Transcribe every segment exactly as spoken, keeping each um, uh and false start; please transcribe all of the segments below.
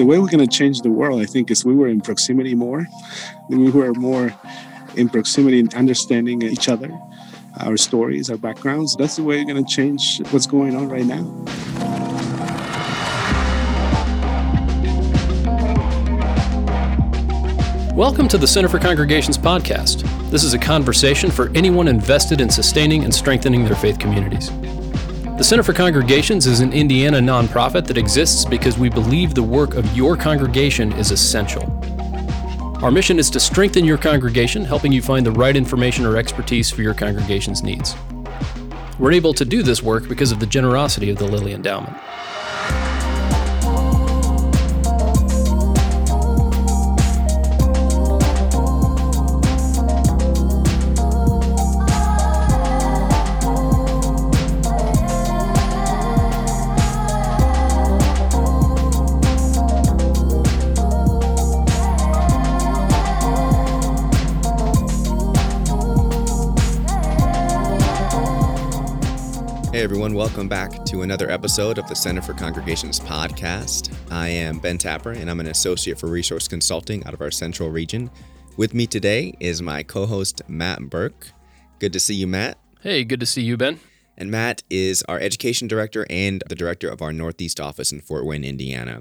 the way we're going to change the world, I think, is we were in proximity more. We were more in proximity and understanding each other, our stories, our backgrounds. That's the way we're going to change what's going on right now. Welcome to the Center for Congregations podcast. This is a conversation for anyone invested in sustaining and strengthening their faith communities. The Center for Congregations is an Indiana nonprofit that exists because we believe the work of your congregation is essential. Our mission is to strengthen your congregation, helping you find the right information or expertise for your congregation's needs. We're able to do this work because of the generosity of the Lilly Endowment. Hey everyone, welcome back to another episode of the Center for Congregations podcast. I am Ben Tapper and I'm an associate for resource consulting out of our central region. With me today is my co-host Matt Burke. Good to see you, Matt. Hey, good to see you, Ben. And Matt is our education director and the director of our Northeast office in Fort Wayne, Indiana.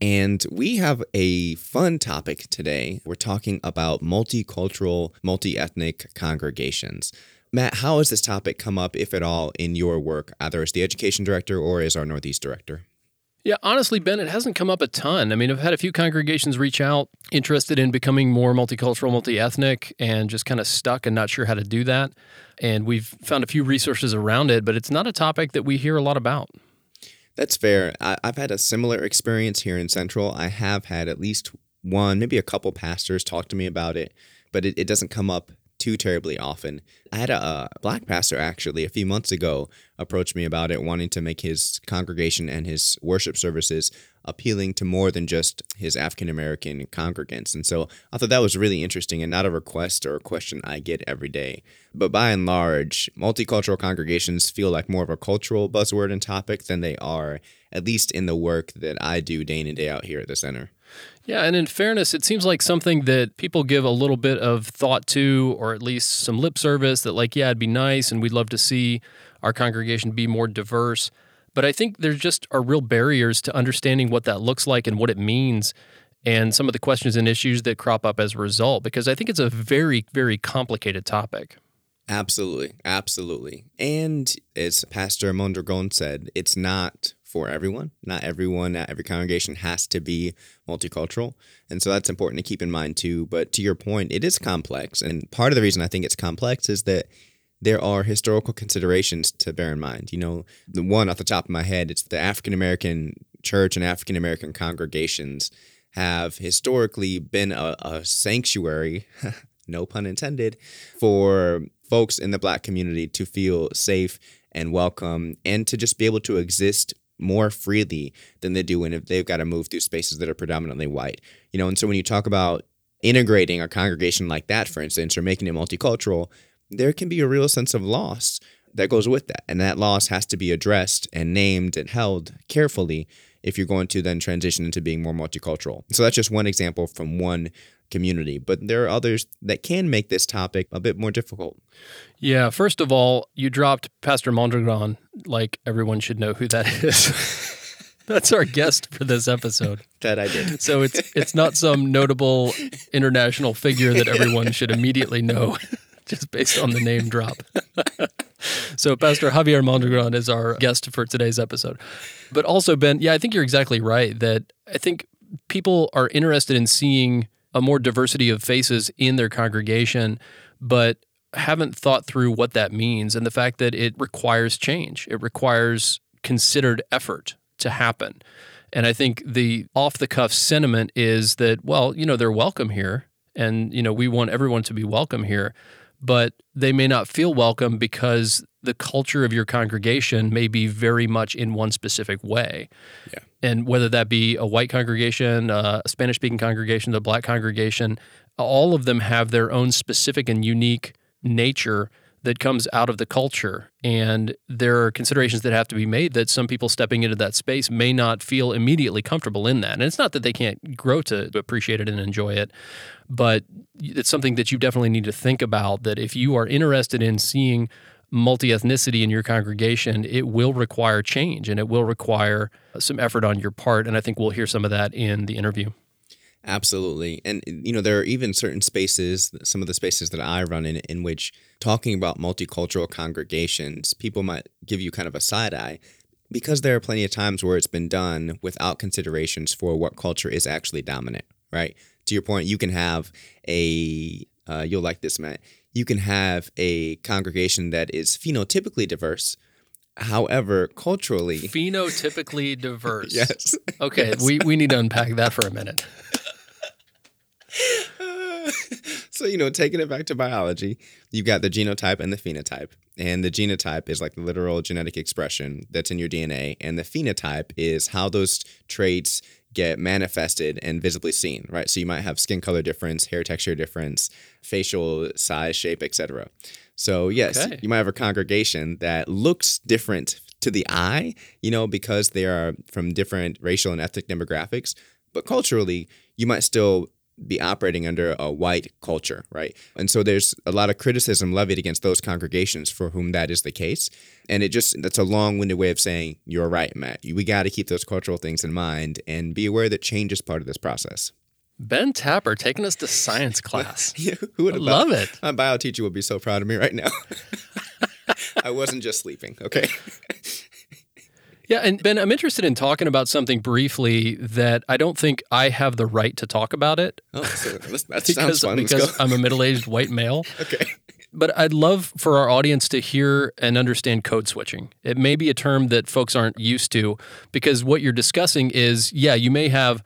And we have a fun topic today. We're talking about multicultural, multi-ethnic congregations. Matt, how has this topic come up, if at all, in your work, either as the education director or as our Northeast director? Yeah, honestly, Ben, it hasn't come up a ton. I mean, I've had a few congregations reach out interested in becoming more multicultural, multi-ethnic, and just kind of stuck and not sure how to do that. And we've found a few resources around it, but it's not a topic that we hear a lot about. That's fair. I- I've had a similar experience here in Central. I have had at least one, maybe a couple pastors talk to me about it, but it, it doesn't come up too terribly often. I had a, a black pastor actually a few months ago approach me about it, wanting to make his congregation and his worship services appealing to more than just his African American congregants. And so I thought that was really interesting and not a request or a question I get every day. But by and large, multicultural congregations feel like more of a cultural buzzword and topic than they are, at least in the work that I do day in and day out here at the center. Yeah, and in fairness, it seems like something that people give a little bit of thought to, or at least some lip service that like, yeah, it'd be nice and we'd love to see our congregation be more diverse. But I think there just are real barriers to understanding what that looks like and what it means and some of the questions and issues that crop up as a result, because I think it's a very, very complicated topic. Absolutely, absolutely. And as Pastor Mondragon said, it's not for everyone. Not everyone, not every congregation has to be multicultural. And so that's important to keep in mind too. But to your point, it is complex. And part of the reason I think it's complex is that there are historical considerations to bear in mind. You know, the one off the top of my head, it's the African American church and African American congregations have historically been a, a sanctuary, no pun intended, for folks in the Black community to feel safe and welcome and to just be able to exist more freely than they do when they've got to move through spaces that are predominantly white. You know, and so when you talk about integrating a congregation like that, for instance, or making it multicultural, there can be a real sense of loss that goes with that. And that loss has to be addressed and named and held carefully if you're going to then transition into being more multicultural. So that's just one example from one community, but there are others that can make this topic a bit more difficult. Yeah, first of all, you dropped Pastor Mondragon like everyone should know who that is. That's our guest for this episode. That I did. So it's it's not some notable international figure that everyone should immediately know just based on the name drop. So Pastor Javier Mondragon is our guest for today's episode. But also, Ben, yeah, I think you're exactly right that I think people are interested in seeing a more diversity of faces in their congregation, but haven't thought through what that means and the fact that it requires change. It requires considered effort to happen. And I think the off-the-cuff sentiment is that, well, you know, they're welcome here and, you know, we want everyone to be welcome here, but they may not feel welcome because the culture of your congregation may be very much in one specific way. Yeah. And whether that be a white congregation, a Spanish-speaking congregation, a black congregation, all of them have their own specific and unique nature that comes out of the culture. And there are considerations that have to be made that some people stepping into that space may not feel immediately comfortable in that. And it's not that they can't grow to appreciate it and enjoy it, but it's something that you definitely need to think about, that if you are interested in seeing multi-ethnicity in your congregation, it will require change and it will require some effort on your part. And I think we'll hear some of that in the interview. Absolutely. And, you know, there are even certain spaces, some of the spaces that I run in, in which talking about multicultural congregations, people might give you kind of a side eye because there are plenty of times where it's been done without considerations for what culture is actually dominant, right? To your point, you can have a, uh, you'll like this, Matt, you can have a congregation that is phenotypically diverse. However, culturally... Phenotypically diverse. Yes. Okay, yes. We, we need to unpack that for a minute. uh, so, you know, taking it back to biology, you've got the genotype and the phenotype. And the genotype is like the literal genetic expression that's in your D N A. And the phenotype is how those traits get manifested and visibly seen, right? So you might have skin color difference, hair texture difference, facial size, shape, et cetera. So yes, okay. You might have a congregation that looks different to the eye, you know, because they are from different racial and ethnic demographics, but culturally you might still be operating under a white culture, right? And so there's a lot of criticism levied against those congregations for whom that is the case. And it just, that's a long-winded way of saying, you're right, Matt. We got to keep those cultural things in mind and be aware that change is part of this process. Ben Tapper taking us to science class. Yeah, who would have love it? My bio teacher would be so proud of me right now. I wasn't just sleeping, okay? Yeah, and Ben, I'm interested in talking about something briefly that I don't think I have the right to talk about it. Oh, so that sounds because, fun. Let's because go. I'm a middle-aged white male. Okay. But I'd love for our audience to hear and understand code switching. It may be a term that folks aren't used to because what you're discussing is, yeah, you may have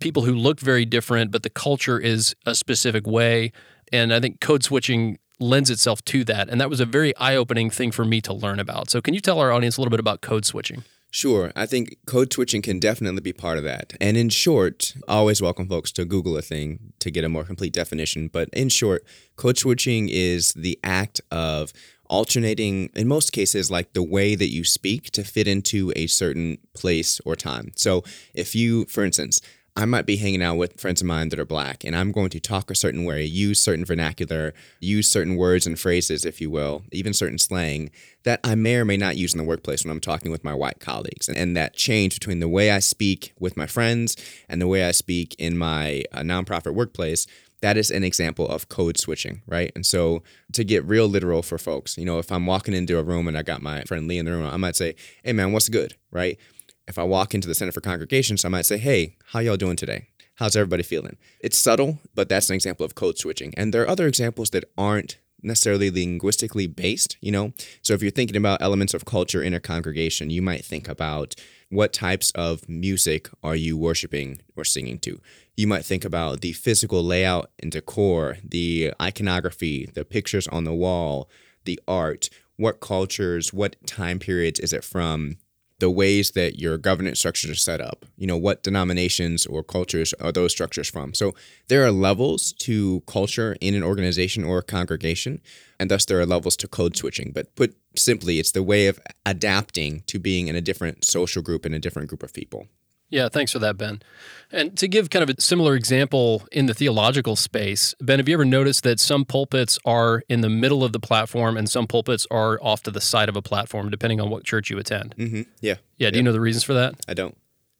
people who look very different, but the culture is a specific way. And I think code switching lends itself to that. And that was a very eye-opening thing for me to learn about. So can you tell our audience a little bit about code switching? Sure. I think code switching can definitely be part of that. And in short, I always welcome folks to Google a thing to get a more complete definition. But in short, code switching is the act of alternating, in most cases, like the way that you speak to fit into a certain place or time. So if you, for instance, I might be hanging out with friends of mine that are black, and I'm going to talk a certain way, use certain vernacular, use certain words and phrases, if you will, even certain slang that I may or may not use in the workplace when I'm talking with my white colleagues. And that change between the way I speak with my friends and the way I speak in my uh, nonprofit workplace, that is an example of code switching, right? And so to get real literal for folks, you know, if I'm walking into a room and I got my friend Lee in the room, I might say, hey, man, what's good, right? If I walk into the Center for Congregations, I might say, hey, how y'all doing today? How's everybody feeling? It's subtle, but that's an example of code switching. And there are other examples that aren't necessarily linguistically based, you know? So if you're thinking about elements of culture in a congregation, you might think about what types of music are you worshiping or singing to? You might think about the physical layout and decor, the iconography, the pictures on the wall, the art, what cultures, what time periods is it from? The ways that your governance structures are set up, you know, what denominations or cultures are those structures from? So there are levels to culture in an organization or a congregation, and thus there are levels to code switching. But put simply, it's the way of adapting to being in a different social group and a different group of people. Yeah, thanks for that, Ben. And to give kind of a similar example in the theological space, Ben, have you ever noticed that some pulpits are in the middle of the platform and some pulpits are off to the side of a platform, depending on what church you attend? Mm-hmm. Yeah. Yeah, do yeah. you know the reasons for that? I don't.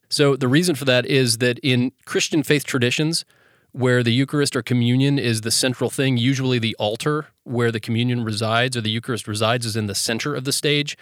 So the reason for that is that in Christian faith traditions, where the Eucharist or communion is the central thing, usually the altar where the communion resides or the Eucharist resides is in the center of the stage.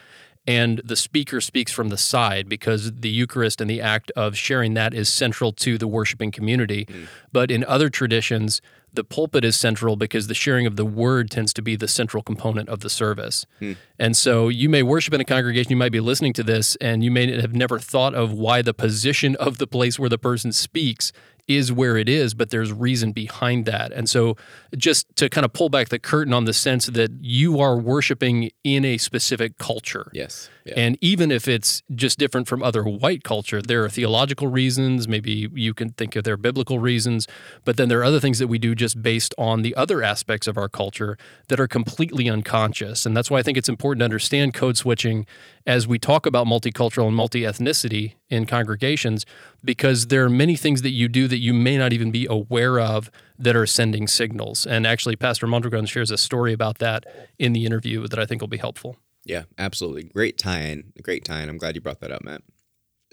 And the speaker speaks from the side because the Eucharist and the act of sharing that is central to the worshiping community. Mm. But in other traditions, the pulpit is central because the sharing of the word tends to be the central component of the service. Mm. And so you may worship in a congregation, you might be listening to this, and you may have never thought of why the position of the place where the person speaks is where it is, but there's reason behind that. And so just to kind of pull back the curtain on the sense that you are worshiping in a specific culture. Yes. Yeah. And even if it's just different from other white culture, there are theological reasons, maybe you can think of their biblical reasons, but then there are other things that we do just based on the other aspects of our culture that are completely unconscious. And that's why I think it's important to understand code switching as we talk about multicultural and multi-ethnicity in congregations, because there are many things that you do that you may not even be aware of that are sending signals. And actually, Pastor Mondragon shares a story about that in the interview that I think will be helpful. Yeah, absolutely. Great tie-in. Great tie-in. I'm glad you brought that up, Matt.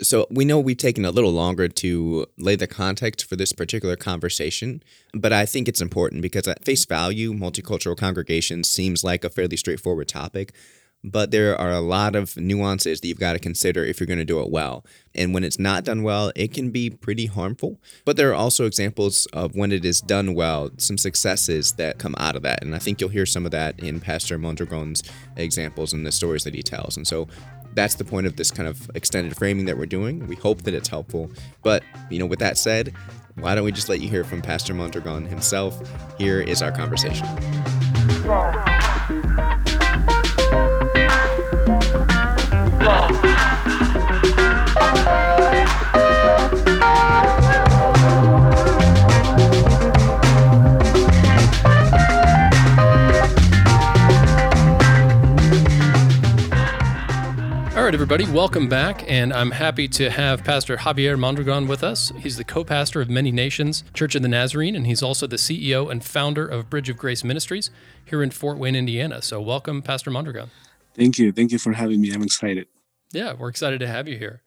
So we know we've taken a little longer to lay the context for this particular conversation, but I think it's important because at face value, multicultural congregations seems like a fairly straightforward topic, but there are a lot of nuances that you've got to consider if you're going to do it well. And when it's not done well, it can be pretty harmful. But there are also examples of when it is done well, some successes that come out of that. And I think you'll hear some of that in Pastor Mondragon's examples and the stories that he tells. And so that's the point of this kind of extended framing that we're doing. We hope that it's helpful. But, you know, with that said, why don't we just let you hear from Pastor Mondragon himself? Here is our conversation. All right, everybody, welcome back, and I'm happy to have Pastor Javier Mondragon with us. He's the co-pastor of Many Nations Church of the Nazarene, and he's also the C E O and founder of Bridge of Grace Ministries here in Fort Wayne, Indiana. So welcome, Pastor Mondragon. Thank you. Thank you for having me. I'm excited. Yeah, we're excited to have you here.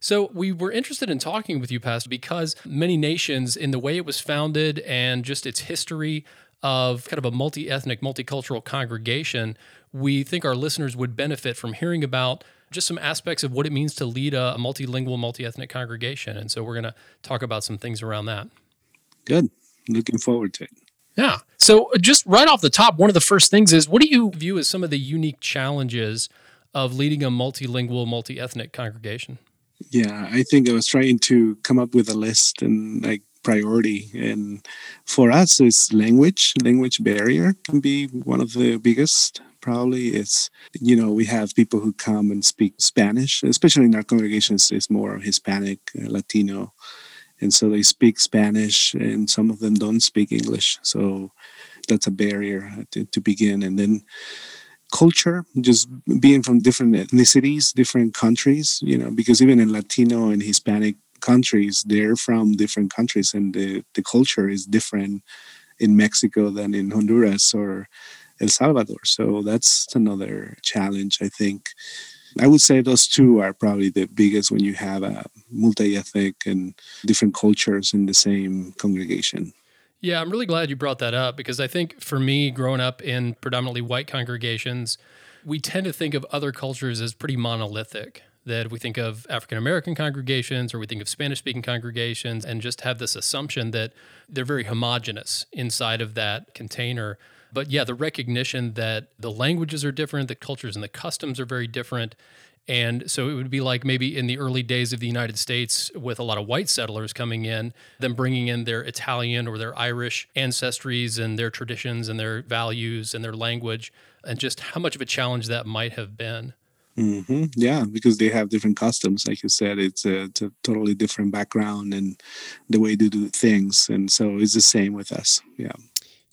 So we were interested in talking with you, Pastor, because Many Nations, in the way it was founded and just its history of kind of a multi-ethnic, multicultural congregation, we think our listeners would benefit from hearing about just some aspects of what it means to lead a, a multilingual, multi-ethnic congregation. And so we're going to talk about some things around that. Good. Looking forward to it. Yeah. So just right off the top, one of the first things is, what do you view as some of the unique challenges of leading a multilingual, multi-ethnic congregation? Yeah, I think I was trying to come up with a list and like priority. And for us, it's language. Language barrier can be one of the biggest. Probably it's, you know, we have people who come and speak Spanish, especially in our congregations, it's more Hispanic, Latino. And so they speak Spanish and some of them don't speak English. So that's a barrier to, to begin. And then culture, just being from different ethnicities, different countries, you know, because even in Latino and Hispanic countries, they're from different countries and the, the culture is different in Mexico than in Honduras or El Salvador. So that's another challenge, I think. I would say those two are probably the biggest when you have a multi-ethnic and different cultures in the same congregation. Yeah, I'm really glad you brought that up because I think for me, growing up in predominantly white congregations, we tend to think of other cultures as pretty monolithic, that we think of African-American congregations or we think of Spanish-speaking congregations and just have this assumption that they're very homogenous inside of that container. But yeah, the recognition that the languages are different, the cultures and the customs are very different. And so it would be like maybe in the early days of the United States with a lot of white settlers coming in, them bringing in their Italian or their Irish ancestries and their traditions and their values and their language, and just how much of a challenge that might have been. Mm-hmm. Yeah, because they have different customs. Like you said, it's a, it's a totally different background and the way they do things. And so it's the same with us. Yeah.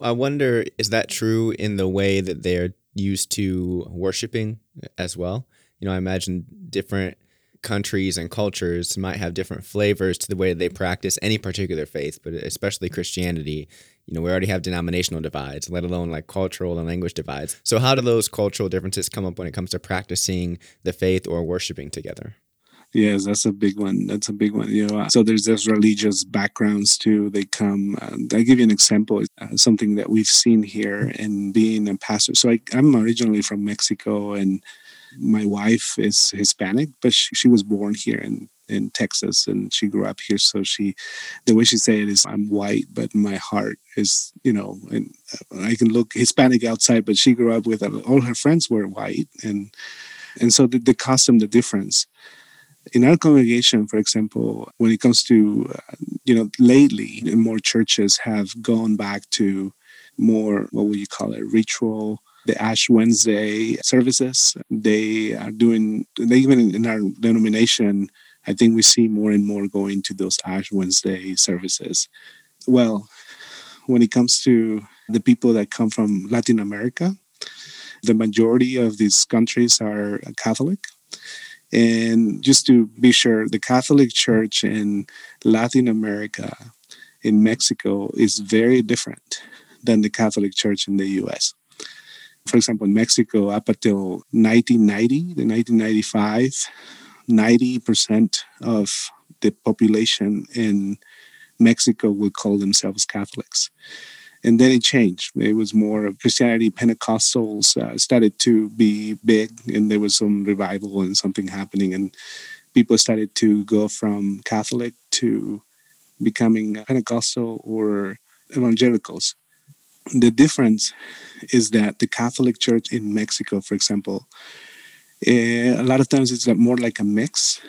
I wonder, is that true in the way that they're used to worshiping as well? You know, I imagine different countries and cultures might have different flavors to the way they practice any particular faith, but especially Christianity. You know, we already have denominational divides, let alone like cultural and language divides. So how do those cultural differences come up when it comes to practicing the faith or worshiping together? Yes, that's a big one. That's a big one. You know, so there's those religious backgrounds too. They come. Uh, I'll give you an example. Uh, something that we've seen here, and being a pastor. So I, I'm originally from Mexico, and my wife is Hispanic, but she, she was born here in, in Texas, and she grew up here. So she, the way she said it is, I'm white, but my heart is, you know, and I can look Hispanic outside, but she grew up with all her friends were white, and and so the, the custom, the difference. In our congregation, for example, when it comes to, uh, you know, lately, more churches have gone back to more, what would you call it, ritual, the Ash Wednesday services. They are doing, they even in our denomination, I think we see more and more going to those Ash Wednesday services. Well, when it comes to the people that come from Latin America, the majority of these countries are Catholic. And just to be sure, the Catholic Church in Latin America, in Mexico, is very different than the Catholic Church in the U S. For example, in Mexico, up until nineteen ninety, the nineteen ninety-five, ninety percent of the population in Mexico would call themselves Catholics. And then it changed. It was more of Christianity. Pentecostals uh, started to be big, and there was some revival and something happening. And people started to go from Catholic to becoming Pentecostal or evangelicals. The difference is that the Catholic Church in Mexico, for example, eh, a lot of times it's more like a mix.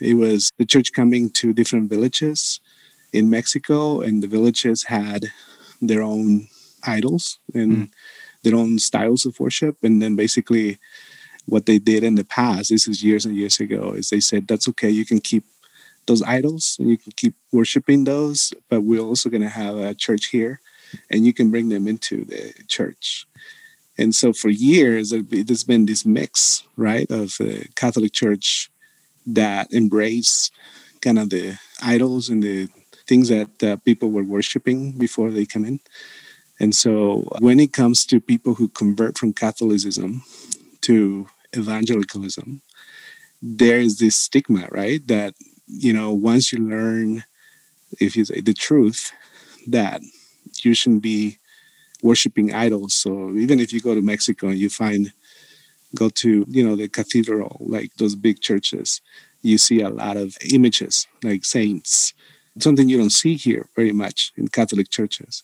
It was the church coming to different villages in Mexico, and the villages had their own idols and mm. their own styles of worship. And then basically what they did in the past, this is years and years ago, is they said, that's okay, you can keep those idols and you can keep worshiping those, but we're also going to have a church here and you can bring them into the church. And so for years, there's been this mix, right, of the Catholic Church that embraced kind of the idols and the things that uh, people were worshiping before they come in. And so when it comes to people who convert from Catholicism to evangelicalism, there is this stigma, right? That, you know, once you learn, if you say the truth, that you shouldn't be worshiping idols. So even if you go to Mexico and you find, go to, you know, the cathedral, like those big churches, you see a lot of images, like saints, something you don't see here very much in Catholic churches.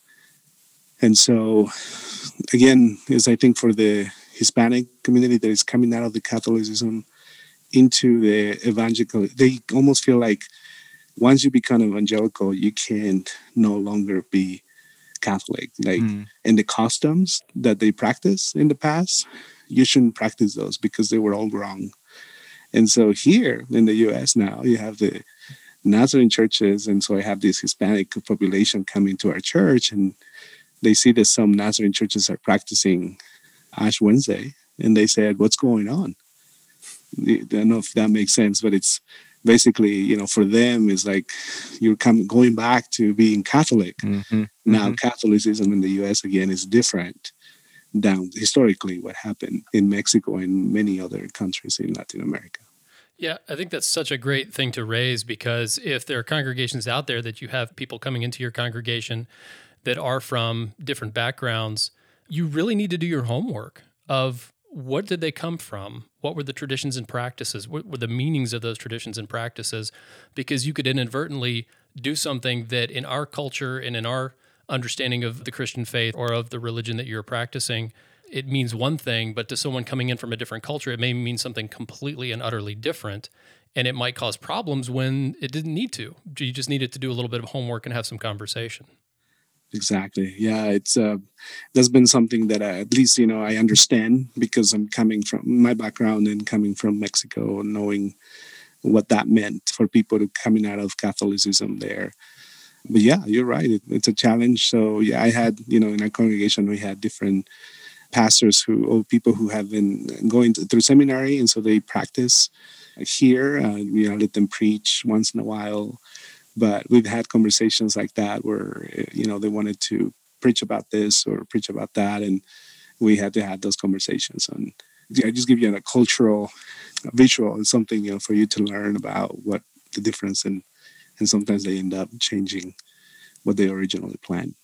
And so, again, is I think for the Hispanic community that is coming out of the Catholicism into the evangelical, they almost feel like once you become evangelical, you can't no longer be Catholic. Like, mm. and the customs that they practiced in the past, you shouldn't practice those because they were all wrong. And so here in the U S now, you have the Nazarene churches, and so I have this Hispanic population coming to our church, and they see that some Nazarene churches are practicing Ash Wednesday, and they said, what's going on? I don't know if that makes sense, but it's basically, you know, for them, it's like you're coming, going back to being Catholic. Mm-hmm. Now, mm-hmm. Catholicism in the U S, again, is different than historically what happened in Mexico and many other countries in Latin America. Yeah, I think that's such a great thing to raise, because if there are congregations out there that you have people coming into your congregation that are from different backgrounds, you really need to do your homework of what did they come from? What were the traditions and practices? What were the meanings of those traditions and practices? Because you could inadvertently do something that in our culture and in our understanding of the Christian faith or of the religion that you're practicing, it means one thing, but to someone coming in from a different culture, it may mean something completely and utterly different, and it might cause problems when it didn't need to. You just needed to do a little bit of homework and have some conversation. Exactly. Yeah, it's uh, that's been something that I, at least, you know, I understand because I'm coming from my background and coming from Mexico, knowing what that meant for people to coming out of Catholicism there. But yeah, you're right. It, it's a challenge. So yeah, I had, you know, in our congregation, we had different pastors who, or people who have been going through seminary, and so they practice here. Uh, you know, let them preach once in a while. But we've had conversations like that where, you know, they wanted to preach about this or preach about that, and we had to have those conversations. And I just give you a cultural a visual and something, you know, for you to learn about what the difference, and and sometimes they end up changing what they originally planned.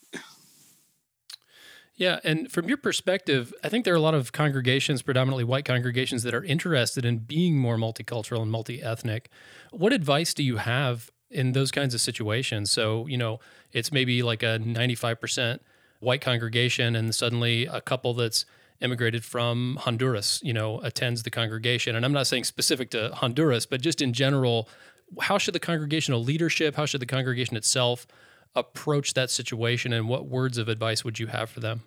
Yeah, and from your perspective, I think there are a lot of congregations, predominantly white congregations, that are interested in being more multicultural and multi-ethnic. What advice do you have in those kinds of situations? So, you know, it's maybe like a ninety-five percent white congregation and suddenly a couple that's immigrated from Honduras, you know, attends the congregation. And I'm not saying specific to Honduras, but just in general, how should the congregational leadership, how should the congregation itself approach that situation, and what words of advice would you have for them?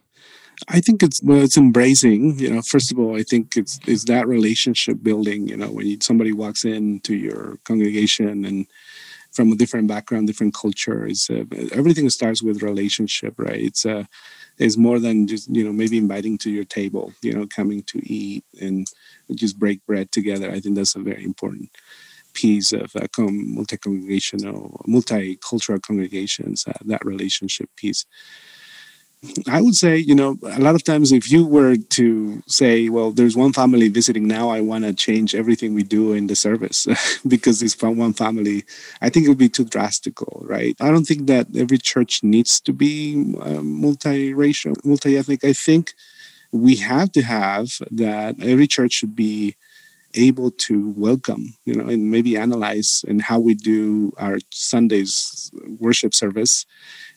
I think it's well, it's embracing, you know, first of all, I think it's it's that relationship building, you know, when you, somebody walks into your congregation and from a different background, different culture, it's, uh, everything starts with relationship, right? It's uh, it's more than just, you know, maybe inviting to your table, you know, coming to eat and just break bread together. I think that's a very important piece of uh, multi-congregational, multicultural congregations, uh, that relationship piece. I would say, you know, a lot of times if you were to say, well, there's one family visiting now, I want to change everything we do in the service because it's from one family, I think it would be too drastical, right? I don't think that every church needs to be uh, multiracial, multiethnic. I think we have to have that every church should be able to welcome, you know, and maybe analyze and how we do our Sunday's worship service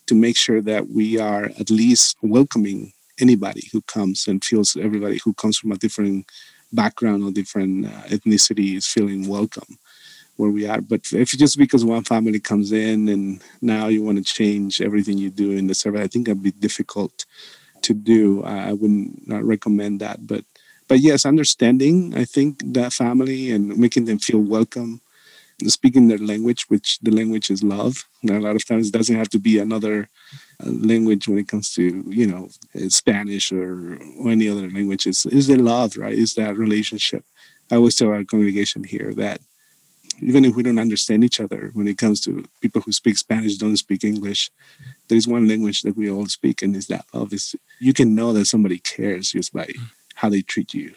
to make sure that we are at least welcoming anybody who comes and feels everybody who comes from a different background or different uh, ethnicity is feeling welcome where we are. But if just because one family comes in and now you want to change everything you do in the service, I think that'd be difficult to do. Uh, I wouldn't not recommend that, but But yes, understanding, I think, that family and making them feel welcome, speaking their language, which the language is love. Now, a lot of times it doesn't have to be another language when it comes to, you know, Spanish or, or any other language. It's, it's the love, right? It's that relationship. I always tell our congregation here that even if we don't understand each other, when it comes to people who speak Spanish, don't speak English, there's one language that we all speak, and it's that love. It's, you can know that somebody cares just by how they treat you.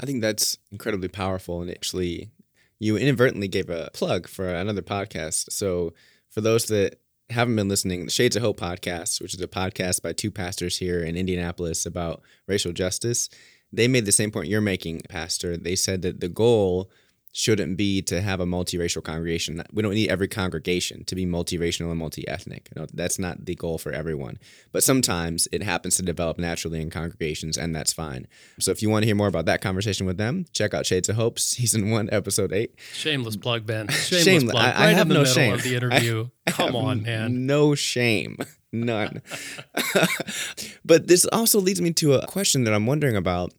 I think that's incredibly powerful. And actually, you inadvertently gave a plug for another podcast. So for those that haven't been listening, the Shades of Hope podcast, which is a podcast by two pastors here in Indianapolis about racial justice, they made the same point you're making, Pastor. They said that the goal shouldn't be to have a multiracial congregation. We don't need every congregation to be multiracial and multiethnic. You know, that's not the goal for everyone. But sometimes it happens to develop naturally in congregations, and that's fine. So if you want to hear more about that conversation with them, check out Shades of Hope, Season one, Episode eight. Shameless plug, Ben. Shameless, Shameless. plug. Right I, I have in the no middle shame. Of the interview. I, Come I on, man. No shame. None. But this also leads me to a question that I'm wondering about.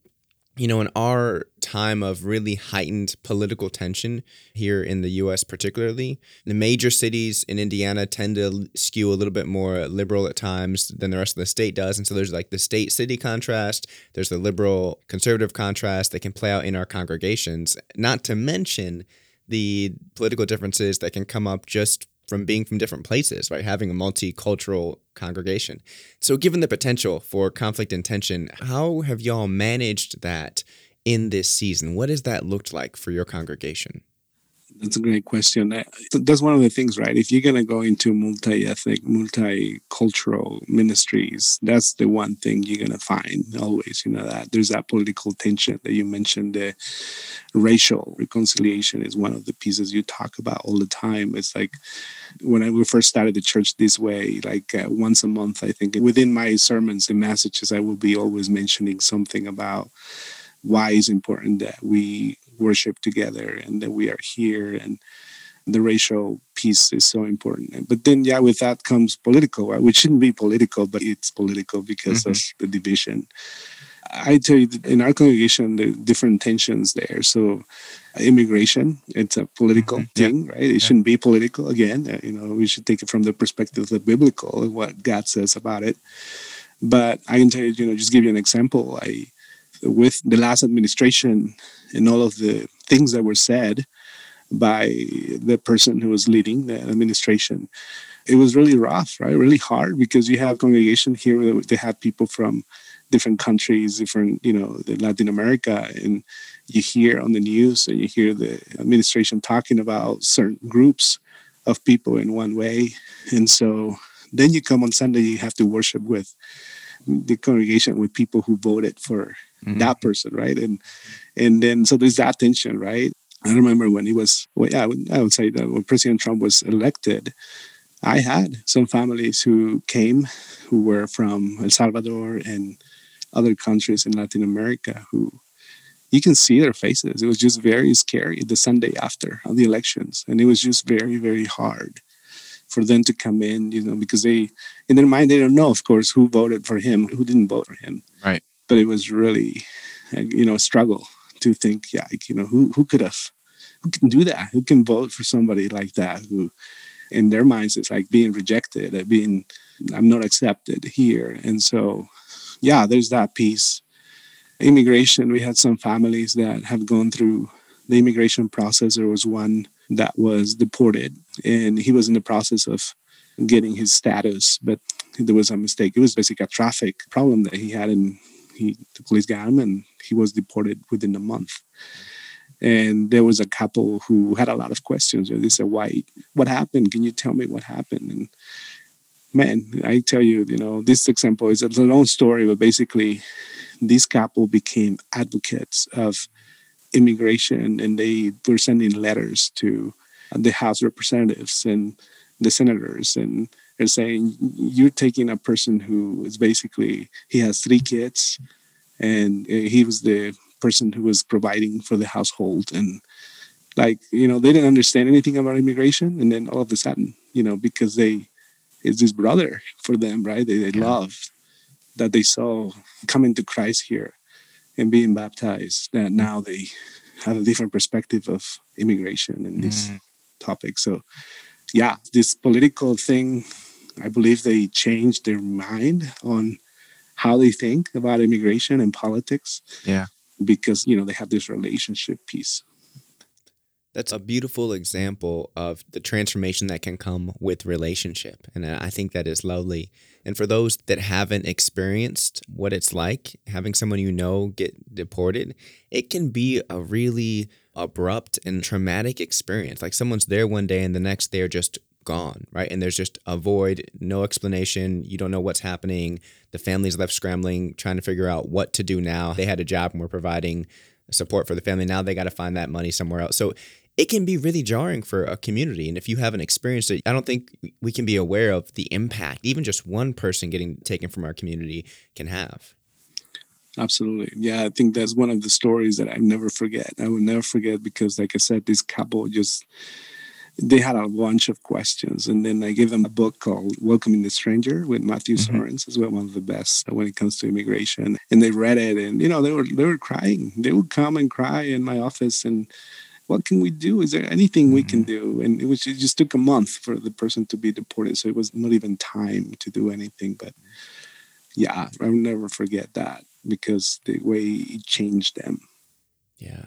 You know, in our time of really heightened political tension here in the U S particularly, the major cities in Indiana tend to skew a little bit more liberal at times than the rest of the state does. And so there's like the state-city contrast, there's the liberal-conservative contrast that can play out in our congregations, not to mention the political differences that can come up just from being from different places, right? Having a multicultural congregation. So given the potential for conflict and tension, how have y'all managed that in this season? What has that looked like for your congregation? That's a great question. That's one of the things, right? If you're going to go into multi-ethnic, multicultural ministries, that's the one thing you're going to find always, you know, that there's that political tension that you mentioned. The racial reconciliation is one of the pieces you talk about all the time. It's like when I we first started the church this way, like uh, once a month, I think within my sermons and messages, I will be always mentioning something about why it's important that we worship together and that we are here, and the racial piece is so important. But then, yeah, with that comes political, right? Which shouldn't be political, but it's political because mm-hmm. of the division. I tell you, in our congregation, there are different tensions there. So immigration, it's a political mm-hmm. thing, yeah. right? It yeah. shouldn't be political. Again, you know, we should take it from the perspective of the biblical, what God says about it. But I can tell you, you know, just give you an example. I, with the last administration and all of the things that were said by the person who was leading the administration, it was really rough, right? Really hard, because you have congregation here where they have people from different countries, different, you know, Latin America, and you hear on the news and you hear the administration talking about certain groups of people in one way. And so then you come on Sunday, you have to worship with the congregation with people who voted for mm-hmm. that person, right? And and then, so there's that tension, right? I remember when he was, well, yeah, I would say that when President Trump was elected, I had some families who came who were from El Salvador and other countries in Latin America who you can see their faces. It was just very scary the Sunday after of the elections. And it was just very, very hard for them to come in, you know, because they, in their mind, they don't know, of course, who voted for him, who didn't vote for him. Right. But it was really, you know, a struggle to think, yeah, like, you know, who who could have, who can do that? Who can vote for somebody like that? Who, in their minds, it's like being rejected, being, I'm not accepted here. And so, yeah, there's that piece. Immigration, we had some families that have gone through the immigration process. There was one that was deported, and he was in the process of getting his status, but there was a mistake. It was basically a traffic problem that he had, and he, the police got him, and he was deported within a month. And there was a couple who had a lot of questions. They said, why? What happened? Can you tell me what happened? And man, I tell you, you know, this example is a long story, but basically this couple became advocates of immigration, and they were sending letters to the House representatives and the senators, and they're saying, you're taking a person who is basically, he has three kids, and he was the person who was providing for the household. And like, you know, they didn't understand anything about immigration. And then all of a sudden, you know, because they, it's this brother for them, right? They, they yeah. love that they saw coming to Christ here and being baptized, that now they have a different perspective of immigration and this mm. topic. So yeah, this political thing, I believe they changed their mind on how they think about immigration and politics. Yeah. Because, you know, they have this relationship piece. That's a beautiful example of the transformation that can come with relationship. And I think that is lovely. And for those that haven't experienced what it's like, having someone you know get deported, it can be a really abrupt and traumatic experience. Like someone's there one day and the next they're just gone, right? And there's just a void, no explanation. You don't know what's happening. The family's left scrambling, trying to figure out what to do now. They had a job and were providing support for the family. Now they got to find that money somewhere else. So it can be really jarring for a community. And if you haven't experienced it, I don't think we can be aware of the impact even just one person getting taken from our community can have. Absolutely. Yeah, I think that's one of the stories that I never forget. I will never forget because, like I said, this couple just, they had a bunch of questions. And then I gave them a book called Welcoming the Stranger with Matthew mm-hmm. Sorens, as well, one of the best when it comes to immigration. And they read it and, you know, they were they were crying. They would come and cry in my office and, what can we do? Is there anything we can do? And it was, it just took a month for the person to be deported. So it was not even time to do anything. But yeah, I'll never forget that because the way it changed them. Yeah.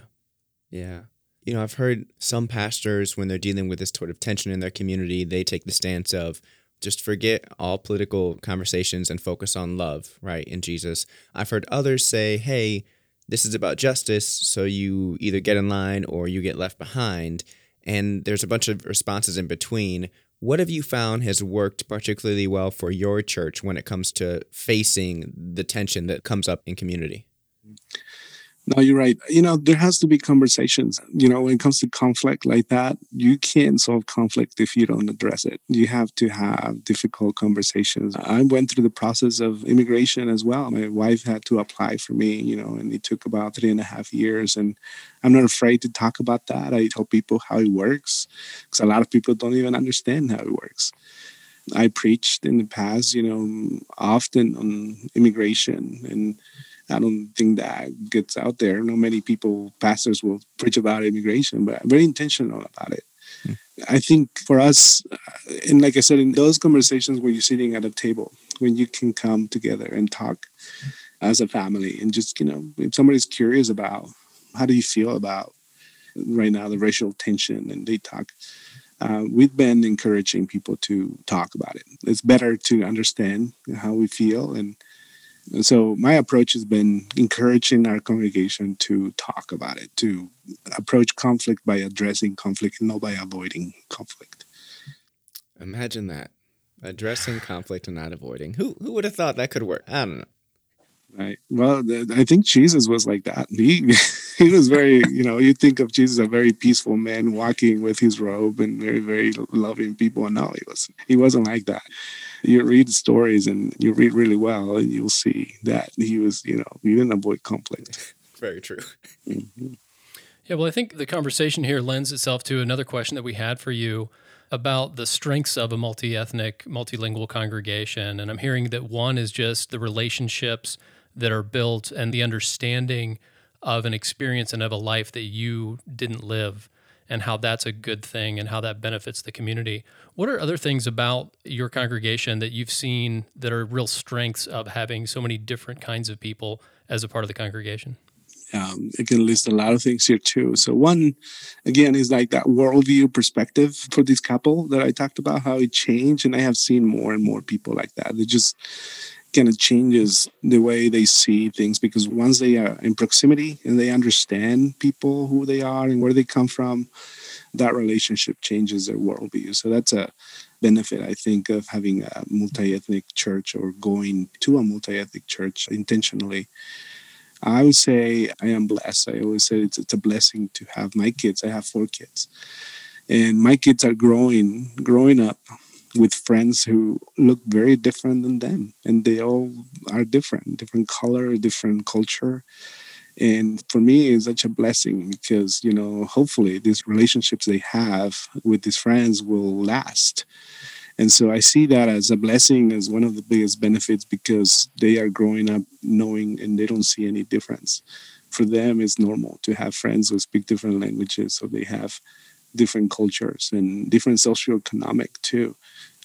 Yeah. You know, I've heard some pastors, when they're dealing with this sort of tension in their community, they take the stance of just forget all political conversations and focus on love, right, in Jesus. I've heard others say, hey, this is about justice, so you either get in line or you get left behind. And there's a bunch of responses in between. What have you found has worked particularly well for your church when it comes to facing the tension that comes up in community? No, you're right. You know, there has to be conversations. You know, when it comes to conflict like that, you can't solve conflict if you don't address it. You have to have difficult conversations. I went through the process of immigration as well. My wife had to apply for me, you know, and it took about three and a half years. And I'm not afraid to talk about that. I tell people how it works because a lot of people don't even understand how it works. I preached in the past, you know, often on immigration, and I don't think that gets out there. Not many people, pastors, will preach about immigration, but I'm very intentional about it. Mm. I think for us, and like I said, in those conversations where you're sitting at a table, when you can come together and talk mm. as a family and just, you know, if somebody's curious about how do you feel about right now the racial tension and they talk, uh, we've been encouraging people to talk about it. It's better to understand how we feel, and so my approach has been encouraging our congregation to talk about it, to approach conflict by addressing conflict, and not by avoiding conflict. Imagine that. Addressing conflict and not avoiding. Who who would have thought that could work? I don't know. Right. Well, th- I think Jesus was like that. He, he was very, you know, you think of Jesus, a very peaceful man walking with his robe and very, very loving people. No, he, was, he wasn't like that. you read stories and you read really well, and you'll see that he was, you know, you didn't avoid conflict. Very true. Mm-hmm. Yeah, well, I think the conversation here lends itself to another question that we had for you about the strengths of a multi-ethnic, multilingual congregation. And I'm hearing that one is just the relationships that are built and the understanding of an experience and of a life that you didn't live, and how that's a good thing and how that benefits the community. What are other things about your congregation that you've seen that are real strengths of having so many different kinds of people as a part of the congregation? Um, I can list a lot of things here too. So one, again, is like that worldview perspective for this couple that I talked about, how it changed. And I have seen more and more people like that. They just kind of changes the way they see things, because once they are in proximity and they understand people, who they are and where they come from, that relationship changes their worldview. So that's a benefit, I think, of having a multi-ethnic church or going to a multi-ethnic church intentionally. I would say I am blessed. I always say it's, it's a blessing to have my kids. I have four kids, and my kids are growing, growing up with friends who look very different than them. And they all are different, different color, different culture. And for me, it's such a blessing because, you know, hopefully these relationships they have with these friends will last. And so I see that as a blessing, as one of the biggest benefits, because they are growing up knowing and they don't see any difference. For them, it's normal to have friends who speak different languages, so they have different cultures and different socioeconomic too.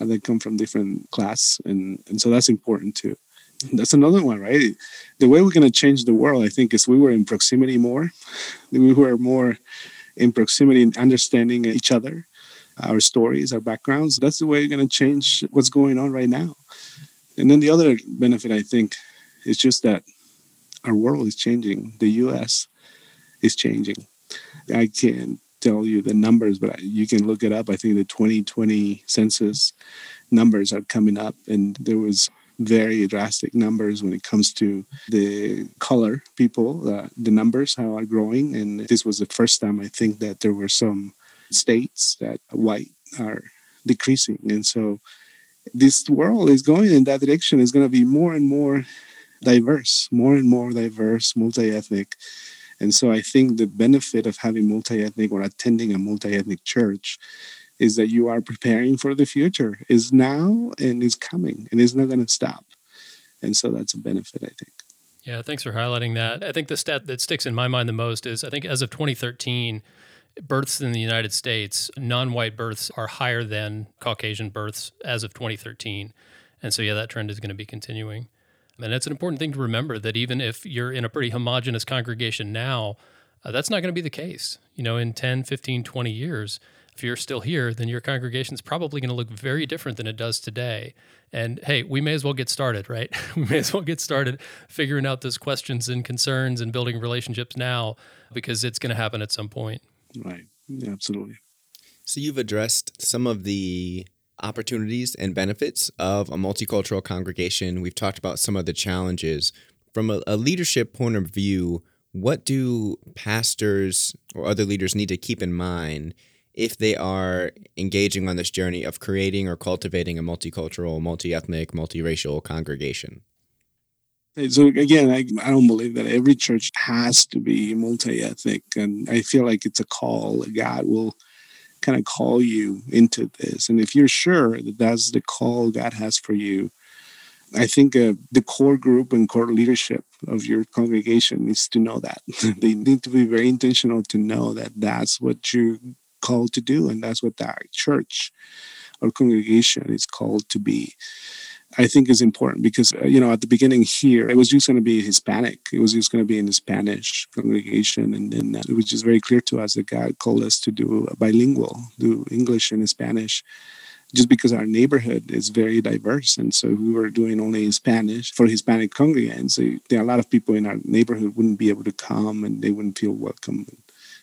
And they come from different class. And, and so that's important too. That's another one, right? The way we're going to change the world, I think, is we were in proximity more. We were more in proximity and understanding each other, our stories, our backgrounds. That's the way you're going to change what's going on right now. And then the other benefit, I think, is just that our world is changing. The U S is changing. I can't tell you the numbers, but you can look it up. I think the twenty twenty census numbers are coming up, and there was very drastic numbers when it comes to the color people, uh, the numbers, how are growing. And this was the first time, I think, that there were some states that white are decreasing. And so this world is going in that direction. It's going to be more and more diverse, more and more diverse, multi-ethnic. And so I think the benefit of having multi-ethnic or attending a multi-ethnic church is that you are preparing for the future. It's now and it's coming and it's not going to stop. And so that's a benefit, I think. Yeah, thanks for highlighting that. I think the stat that sticks in my mind the most is, I think as of twenty thirteen, births in the United States, non-white births are higher than Caucasian births as of twenty thirteen. And so, yeah, that trend is going to be continuing. And it's an important thing to remember that even if you're in a pretty homogenous congregation now, uh, that's not going to be the case. You know, in ten, fifteen, twenty years, if you're still here, then your congregation's probably going to look very different than it does today. And hey, we may as well get started, right? We may as well get started figuring out those questions and concerns and building relationships now, because it's going to happen at some point. Right. Yeah, absolutely. So you've addressed some of the opportunities and benefits of a multicultural congregation. We've talked about some of the challenges. From a, a leadership point of view, what do pastors or other leaders need to keep in mind if they are engaging on this journey of creating or cultivating a multicultural, multi-ethnic, multiracial congregation? So again, I, I don't believe that every church has to be multi-ethnic, and I feel like it's a call. God will kind of call you into this. And if you're sure that that's the call God has for you, I think uh, the core group and core leadership of your congregation needs to know that. They need to be very intentional to know that that's what you're called to do, and that's what that church or congregation is called to be. I think is important because, you know, at the beginning here, it was just going to be Hispanic. It was just going to be in the Spanish congregation. And then it was just very clear to us that God called us to do a bilingual, do English and Spanish, just because our neighborhood is very diverse. And so we were doing only Spanish for Hispanic congregants. So there are a lot of people in our neighborhood wouldn't be able to come, and they wouldn't feel welcome.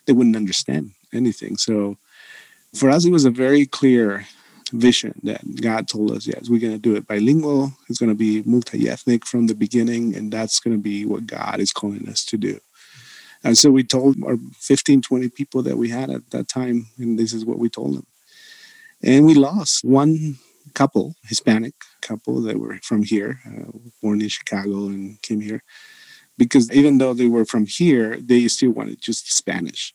They wouldn't understand anything. So for us, it was a very clear vision that God told us, yes, we're going to do it bilingual. It's going to be multi-ethnic from the beginning, and that's going to be what God is calling us to do. And so we told our fifteen, twenty people that we had at that time, and this is what we told them. And we lost one couple, Hispanic couple that were from here, uh, born in Chicago and came here. Because even though they were from here, they still wanted just Spanish.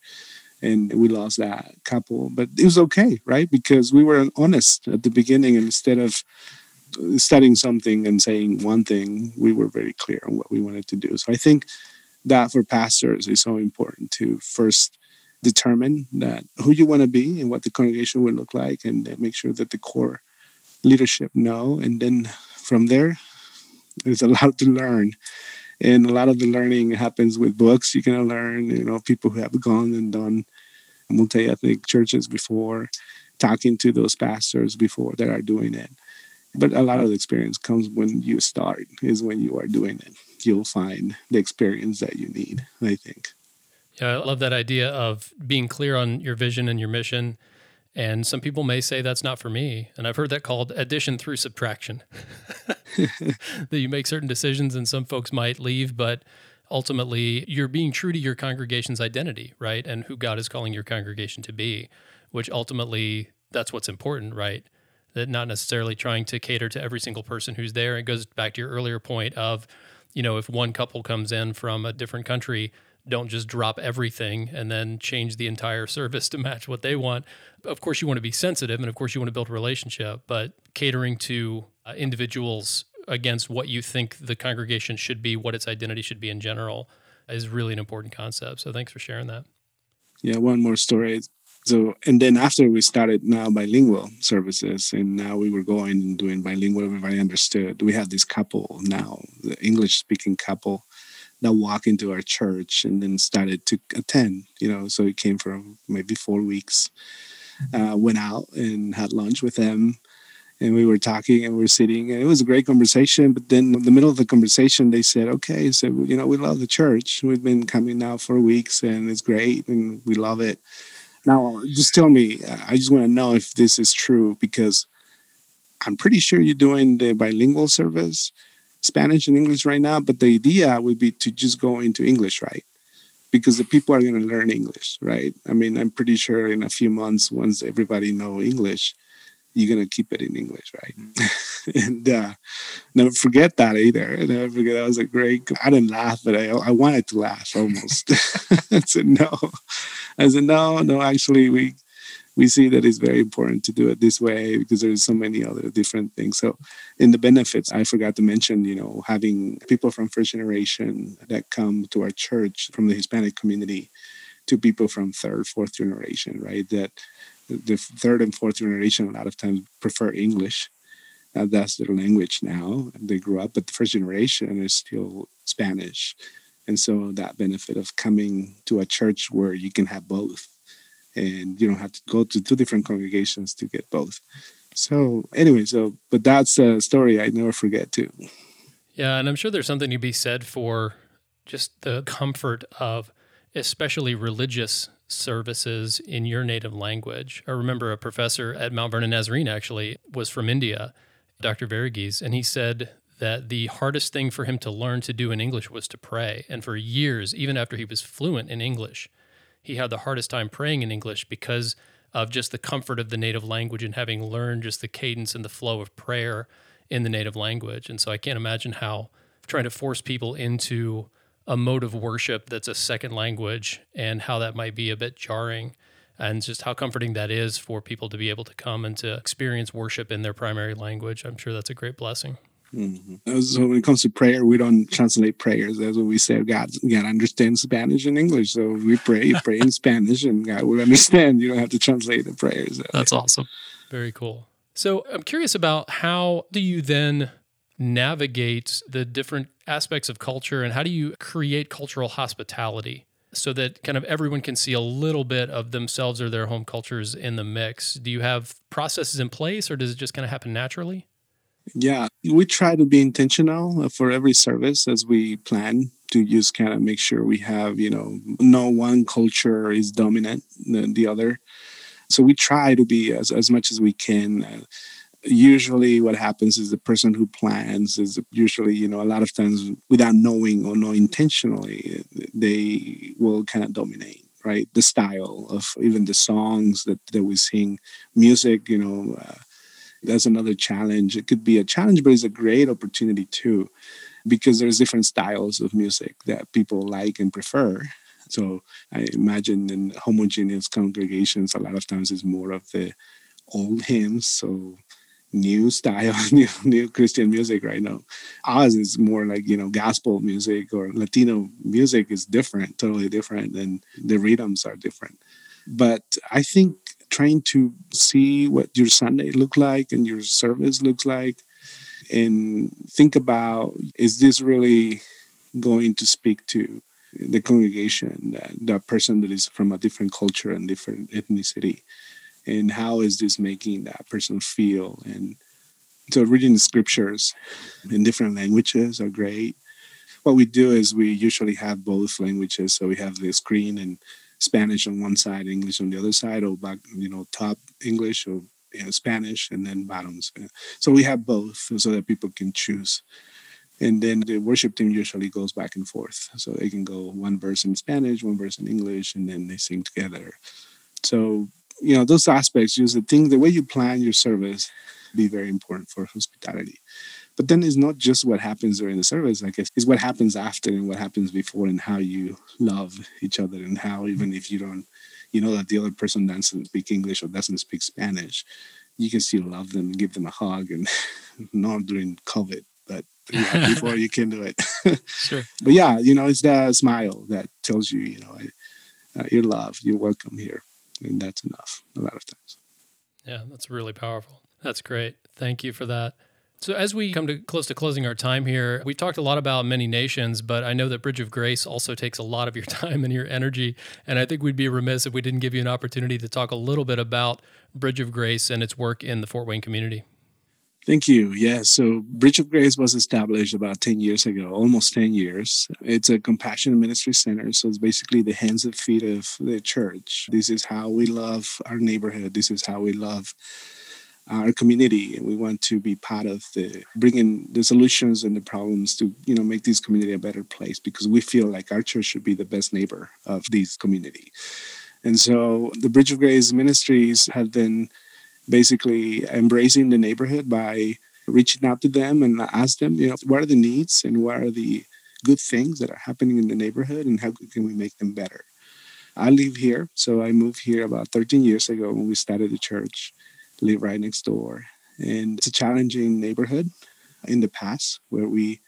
And we lost that couple, but it was okay, right? Because we were honest at the beginning. Instead of studying something and saying one thing, we were very clear on what we wanted to do. So I think that for pastors, it's so important to first determine that who you want to be and what the congregation would look like, and then make sure that the core leadership know. And then from there, there's a lot to learn. And a lot of the learning happens with books. You can learn, you know, people who have gone and done multi-ethnic churches before, talking to those pastors before that are doing it. But a lot of the experience comes when you start, is when you are doing it. You'll find the experience that you need, I think. Yeah, I love that idea of being clear on your vision and your mission. And some people may say, that's not for me. And I've heard that called addition through subtraction, that you make certain decisions and some folks might leave, but ultimately you're being true to your congregation's identity, right? And who God is calling your congregation to be, which ultimately that's what's important, right? That not necessarily trying to cater to every single person who's there. It goes back to your earlier point of, you know, if one couple comes in from a different country, don't just drop everything and then change the entire service to match what they want. Of course, you want to be sensitive, and of course, you want to build a relationship, but catering to uh, individuals against what you think the congregation should be, what its identity should be in general, is really an important concept. So thanks for sharing that. Yeah, one more story. So, and then after we started now bilingual services, and now we were going and doing bilingual, if I understood, we had this couple now, the English-speaking couple, that walked into our church and then started to attend, you know, so it came from maybe four weeks, uh, went out and had lunch with them, and we were talking and we were sitting, and it was a great conversation. But then in the middle of the conversation, they said, okay, so, you know, we love the church. We've been coming now for weeks and it's great and we love it. Now, just tell me, I just want to know if this is true, because I'm pretty sure you're doing the bilingual service, Spanish and English right now, but the idea would be to just go into English, right? Because the people are going to learn English, right? I mean, I'm pretty sure in a few months, once everybody know English, you're going to keep it in English, right? Mm-hmm. and uh, never forget that either. Never forget that was a great, I didn't laugh, but I, I wanted to laugh almost. I said, no. I said, no, no, actually, we, we see that it's very important to do it this way because there's so many other different things. So in the benefits, I forgot to mention, you know, having people from first generation that come to our church from the Hispanic community to people from third, fourth generation, right? That the third and fourth generation, a lot of times prefer English. Uh, that's their language now. They grew up, but the first generation is still Spanish. And so that benefit of coming to a church where you can have both, and you don't have to go to two different congregations to get both. So anyway, so but that's a story I never forget too. Yeah, and I'm sure there's something to be said for just the comfort of especially religious services in your native language. I remember a professor at Mount Vernon Nazarene actually was from India, Doctor Varughese, and he said that the hardest thing for him to learn to do in English was to pray. And for years, even after he was fluent in English, he had the hardest time praying in English because of just the comfort of the native language and having learned just the cadence and the flow of prayer in the native language. And so I can't imagine how trying to force people into a mode of worship that's a second language and how that might be a bit jarring, and just how comforting that is for people to be able to come and to experience worship in their primary language. I'm sure that's a great blessing. Mm-hmm. So when it comes to prayer, we don't translate prayers. That's what we say. God, God understands Spanish and English. So we pray, pray in Spanish, and God will understand. You don't have to translate the prayers. That's awesome. Very cool. So I'm curious about how do you then navigate the different aspects of culture, and how do you create cultural hospitality so that kind of everyone can see a little bit of themselves or their home cultures in the mix? Do you have processes in place, or does it just kind of happen naturally? Yeah, we try to be intentional for every service as we plan to just kind of make sure we have, you know, no one culture is dominant than the other. So we try to be as, as much as we can. Uh, usually what happens is the person who plans is usually, you know, a lot of times without knowing or not intentionally, they will kind of dominate. Right. The style of even the songs that, that we sing, music, you know, uh, That's another challenge. It could be a challenge, but it's a great opportunity too, because there's different styles of music that people like and prefer. So I imagine in homogeneous congregations, a lot of times it's more of the old hymns, so new style, new, new Christian music right now. Ours is more like, you know, gospel music or Latino music is different, totally different, and the rhythms are different. But I think trying to see what your Sunday look like and your service looks like and think about, is this really going to speak to the congregation, that, that person that is from a different culture and different ethnicity? And how is this making that person feel? And so reading the scriptures in different languages are great. What we do is we usually have both languages. So we have the screen and Spanish on one side, English on the other side, or back, you know, top English or you know, Spanish and then bottoms. So we have both so that people can choose. And then the worship team usually goes back and forth. So they can go one verse in Spanish, one verse in English, and then they sing together. So, you know, those aspects, use the thing, the way you plan your service be very important for hospitality. But then it's not just what happens during the service, like it's what happens after and what happens before and how you love each other and how even if you don't, you know, that the other person doesn't speak English or doesn't speak Spanish, you can still love them and give them a hug, and not during COVID, but yeah, before you can do it. Sure. But yeah, you know, it's that smile that tells you, you know, uh, you're loved, you're welcome here. And that's enough a lot of times. Yeah, that's really powerful. That's great. Thank you for that. So as we come to close to closing our time here, we talked a lot about Many Nations, but I know that Bridge of Grace also takes a lot of your time and your energy. And I think we'd be remiss if we didn't give you an opportunity to talk a little bit about Bridge of Grace and its work in the Fort Wayne community. Thank you. Yeah. So Bridge of Grace was established about ten years ago, almost ten years. It's a compassionate ministry center. So it's basically the hands and feet of the church. This is how we love our neighborhood. This is how we love our community. And we want to be part of the bringing the solutions and the problems to, you know, make this community a better place, because we feel like our church should be the best neighbor of this community. And so the Bridge of Grace ministries have been basically embracing the neighborhood by reaching out to them and ask them, you know, what are the needs and what are the good things that are happening in the neighborhood and how can we make them better? I live here. So I moved here about thirteen years ago when we started the church, live right next door. And it's a challenging neighborhood in the past where we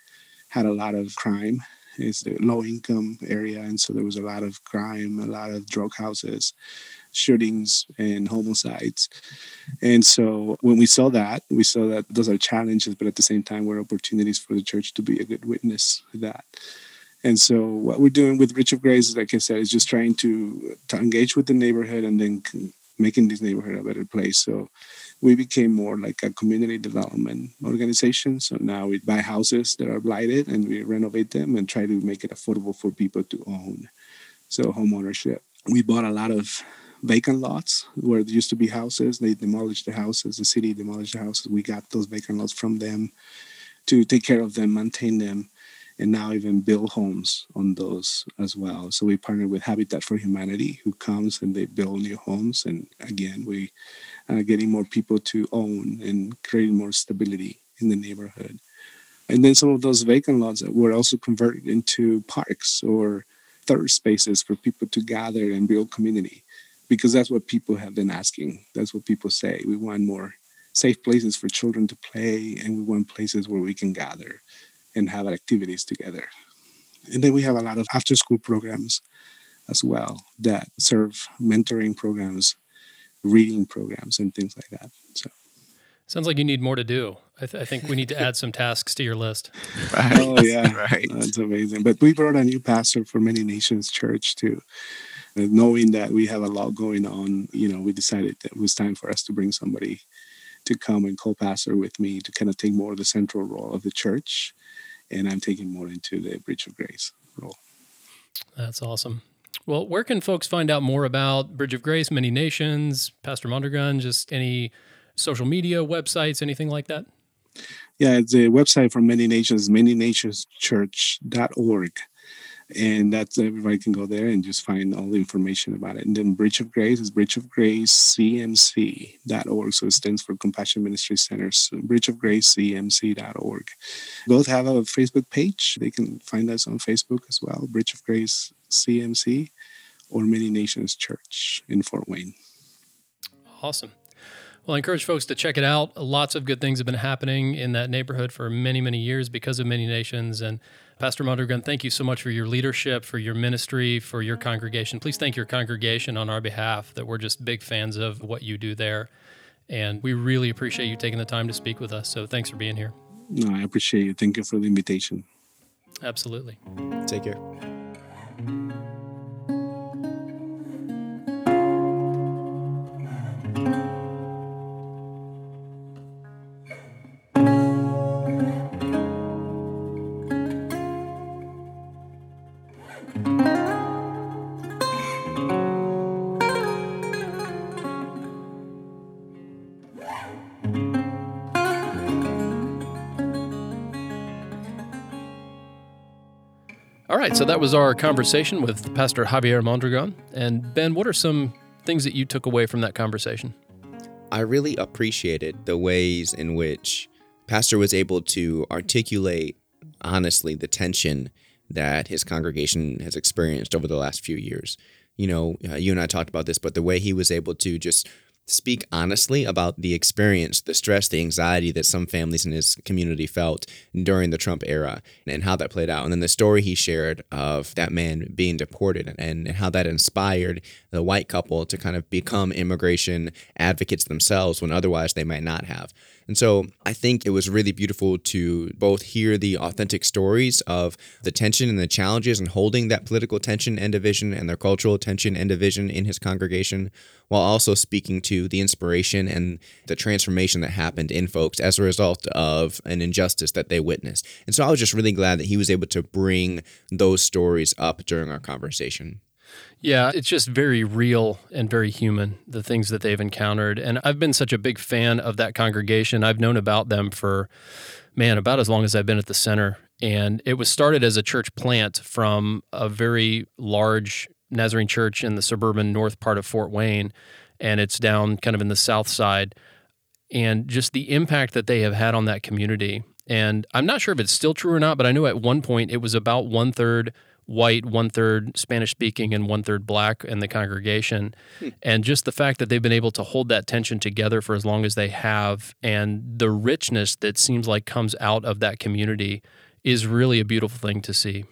had a lot of crime. It's the low income area. And so there was a lot of crime, a lot of drug houses, shootings and homicides. And so when we saw that, we saw that those are challenges, but at the same time, were opportunities for the church to be a good witness to that. And so what we're doing with Bridge of Grace, like I said, is just trying to, to engage with the neighborhood and then making this neighborhood a better place. So we became more like a community development organization. So now we buy houses that are blighted and we renovate them and try to make it affordable for people to own. So home ownership. We bought a lot of vacant lots where there used to be houses. They demolished the houses. The city demolished the houses. We got those vacant lots from them to take care of them, maintain them, and now even build homes on those as well. So we partnered with Habitat for Humanity, who comes and they build new homes. And again, we are getting more people to own and creating more stability in the neighborhood. And then some of those vacant lots were also converted into parks or third spaces for people to gather and build community. Because that's what people have been asking. That's what people say. We want more safe places for children to play, and we want places where we can gather and have activities together. And then we have a lot of after-school programs as well that serve mentoring programs, reading programs, and things like that. So, sounds like you need more to do. I, th- I think we need to add some tasks to your list. Right. Oh, yeah. Right. That's amazing. But we brought a new pastor for Many Nations Church, too. Knowing that we have a lot going on, you know, we decided that it was time for us to bring somebody to come and co-pastor with me to kind of take more of the central role of the church. And I'm taking more into the Bridge of Grace role. That's awesome. Well, where can folks find out more about Bridge of Grace, Many Nations, Pastor Mondragon, just any social media, websites, anything like that? Yeah, the website for Many Nations is many nations church dot org. And that's, everybody can go there and just find all the information about it. And then Bridge of Grace is bridge of grace c m c dot org. So it stands for Compassion Ministry Centers, so bridge of grace c m c dot org. Both have a Facebook page. They can find us on Facebook as well, Bridge of Grace C M C or Many Nations Church in Fort Wayne. Awesome. Well, I encourage folks to check it out. Lots of good things have been happening in that neighborhood for many, many years because of Many Nations. And Pastor Mondragon, thank you so much for your leadership, for your ministry, for your congregation. Please thank your congregation on our behalf, that we're just big fans of what you do there. And we really appreciate you taking the time to speak with us. So thanks for being here. No, I appreciate you. Thank you for the invitation. Absolutely. Take care. All right, so that was our conversation with Pastor Javier Mondragon. And Ben, what are some things that you took away from that conversation? I really appreciated the ways in which Pastor was able to articulate, honestly, the tension that his congregation has experienced over the last few years. You know, you and I talked about this, but the way he was able to just speak honestly about the experience, the stress, the anxiety that some families in his community felt during the Trump era and how that played out. And then the story he shared of that man being deported and how that inspired the white couple to kind of become immigration advocates themselves when otherwise they might not have. And so I think it was really beautiful to both hear the authentic stories of the tension and the challenges and holding that political tension and division and their cultural tension and division in his congregation, while also speaking to the inspiration and the transformation that happened in folks as a result of an injustice that they witnessed. And so I was just really glad that he was able to bring those stories up during our conversation. Yeah, it's just very real and very human, the things that they've encountered. And I've been such a big fan of that congregation. I've known about them for, man, about as long as I've been at the center. And it was started as a church plant from a very large Nazarene church in the suburban north part of Fort Wayne. And it's down kind of in the south side. And just the impact that they have had on that community. And I'm not sure if it's still true or not, but I know at one point it was about one-third white, one-third Spanish-speaking, and one-third black in the congregation. Hmm. And just the fact that they've been able to hold that tension together for as long as they have, and the richness that seems like comes out of that community is really a beautiful thing to see.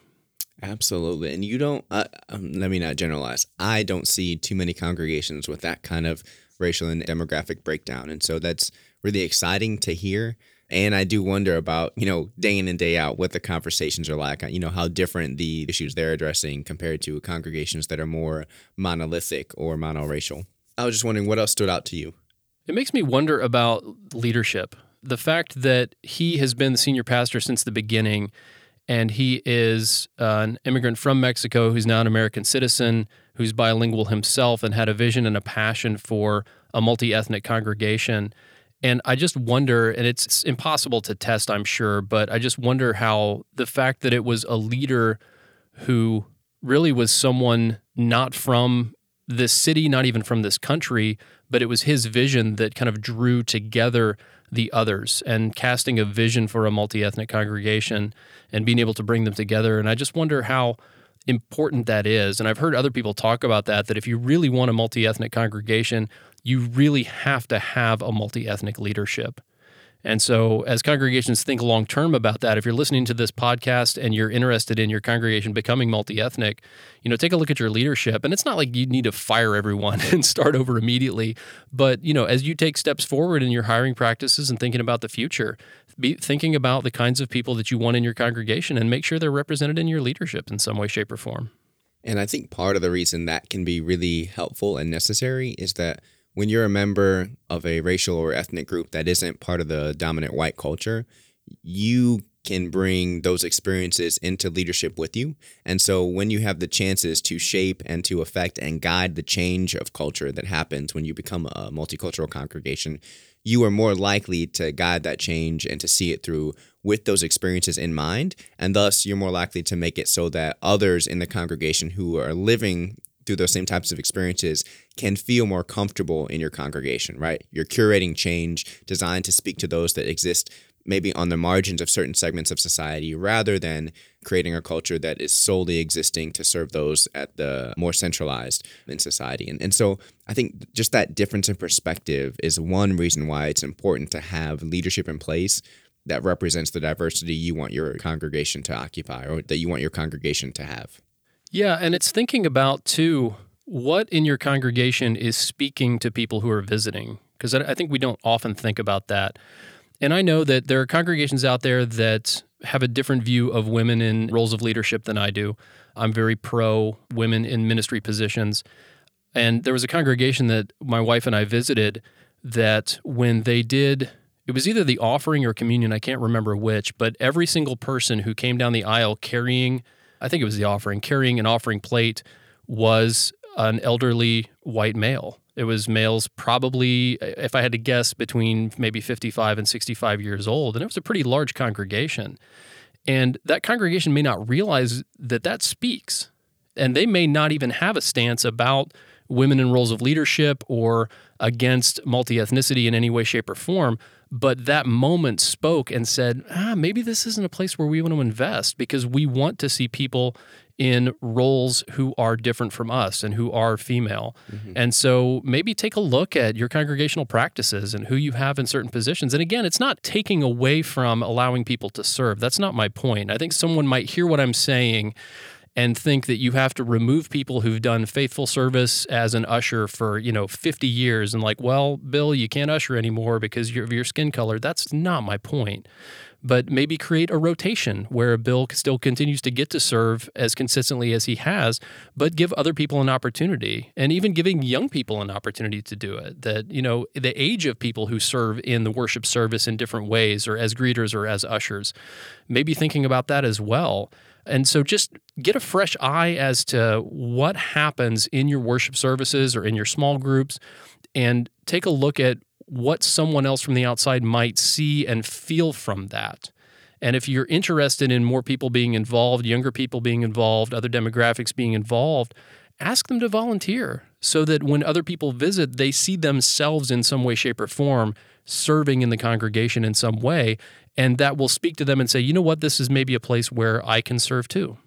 Absolutely. And you don't, uh, um, let me not generalize, I don't see too many congregations with that kind of racial and demographic breakdown. And so that's really exciting to hear. And I do wonder about, you know, day in and day out, what the conversations are like, you know, how different the issues they're addressing compared to congregations that are more monolithic or monoracial. I was just wondering what else stood out to you. It makes me wonder about leadership. The fact that he has been the senior pastor since the beginning, and he is an immigrant from Mexico who's now an American citizen, who's bilingual himself and had a vision and a passion for a multi-ethnic congregation. And I just wonder, and it's impossible to test, I'm sure, but I just wonder how the fact that it was a leader who really was someone not from this city, not even from this country, but it was his vision that kind of drew together the others and casting a vision for a multi-ethnic congregation and being able to bring them together. And I just wonder how important that is. And I've heard other people talk about that, that if you really want a multi-ethnic congregation, you really have to have a multi-ethnic leadership. And so as congregations think long-term about that, if you're listening to this podcast and you're interested in your congregation becoming multi-ethnic, you know, take a look at your leadership. And it's not like you need to fire everyone and start over immediately. But, you know, as you take steps forward in your hiring practices and thinking about the future, be thinking about the kinds of people that you want in your congregation and make sure they're represented in your leadership in some way, shape, or form. And I think part of the reason that can be really helpful and necessary is that when you're a member of a racial or ethnic group that isn't part of the dominant white culture, you can bring those experiences into leadership with you. And so when you have the chances to shape and to affect and guide the change of culture that happens when you become a multicultural congregation, you are more likely to guide that change and to see it through with those experiences in mind. And thus, you're more likely to make it so that others in the congregation who are living through those same types of experiences can feel more comfortable in your congregation, right? You're curating change designed to speak to those that exist maybe on the margins of certain segments of society, rather than creating a culture that is solely existing to serve those at the more centralized in society. And, and so I think just that difference in perspective is one reason why it's important to have leadership in place that represents the diversity you want your congregation to occupy, or that you want your congregation to have. Yeah, and it's thinking about, too, what in your congregation is speaking to people who are visiting? Because I think we don't often think about that. And I know that there are congregations out there that have a different view of women in roles of leadership than I do. I'm very pro women in ministry positions. And there was a congregation that my wife and I visited that when they did, it was either the offering or communion, I can't remember which, but every single person who came down the aisle carrying, I think it was the offering, carrying an offering plate was an elderly white male. It was males probably, if I had to guess, between maybe fifty-five and sixty-five years old. And it was a pretty large congregation. And that congregation may not realize that that speaks. And they may not even have a stance about women in roles of leadership or against multi-ethnicity in any way, shape, or form. But that moment spoke and said, ah, maybe this isn't a place where we want to invest, because we want to see people in roles who are different from us and who are female. Mm-hmm. And so maybe take a look at your congregational practices and who you have in certain positions. And again, it's not taking away from allowing people to serve. That's not my point. I think someone might hear what I'm saying and think that you have to remove people who've done faithful service as an usher for, you know, fifty years and like, well, Bill, you can't usher anymore because of your skin color. That's not my point. But maybe create a rotation where Bill still continues to get to serve as consistently as he has, but give other people an opportunity, and even giving young people an opportunity to do it. That, you know, the age of people who serve in the worship service in different ways, or as greeters or as ushers, maybe thinking about that as well. And so just get a fresh eye as to what happens in your worship services or in your small groups, and take a look at what someone else from the outside might see and feel from that. And if you're interested in more people being involved, younger people being involved, other demographics being involved, ask them to volunteer so that when other people visit, they see themselves in some way, shape, or form serving in the congregation in some way. And that will speak to them and say, you know what, this is maybe a place where I can serve too.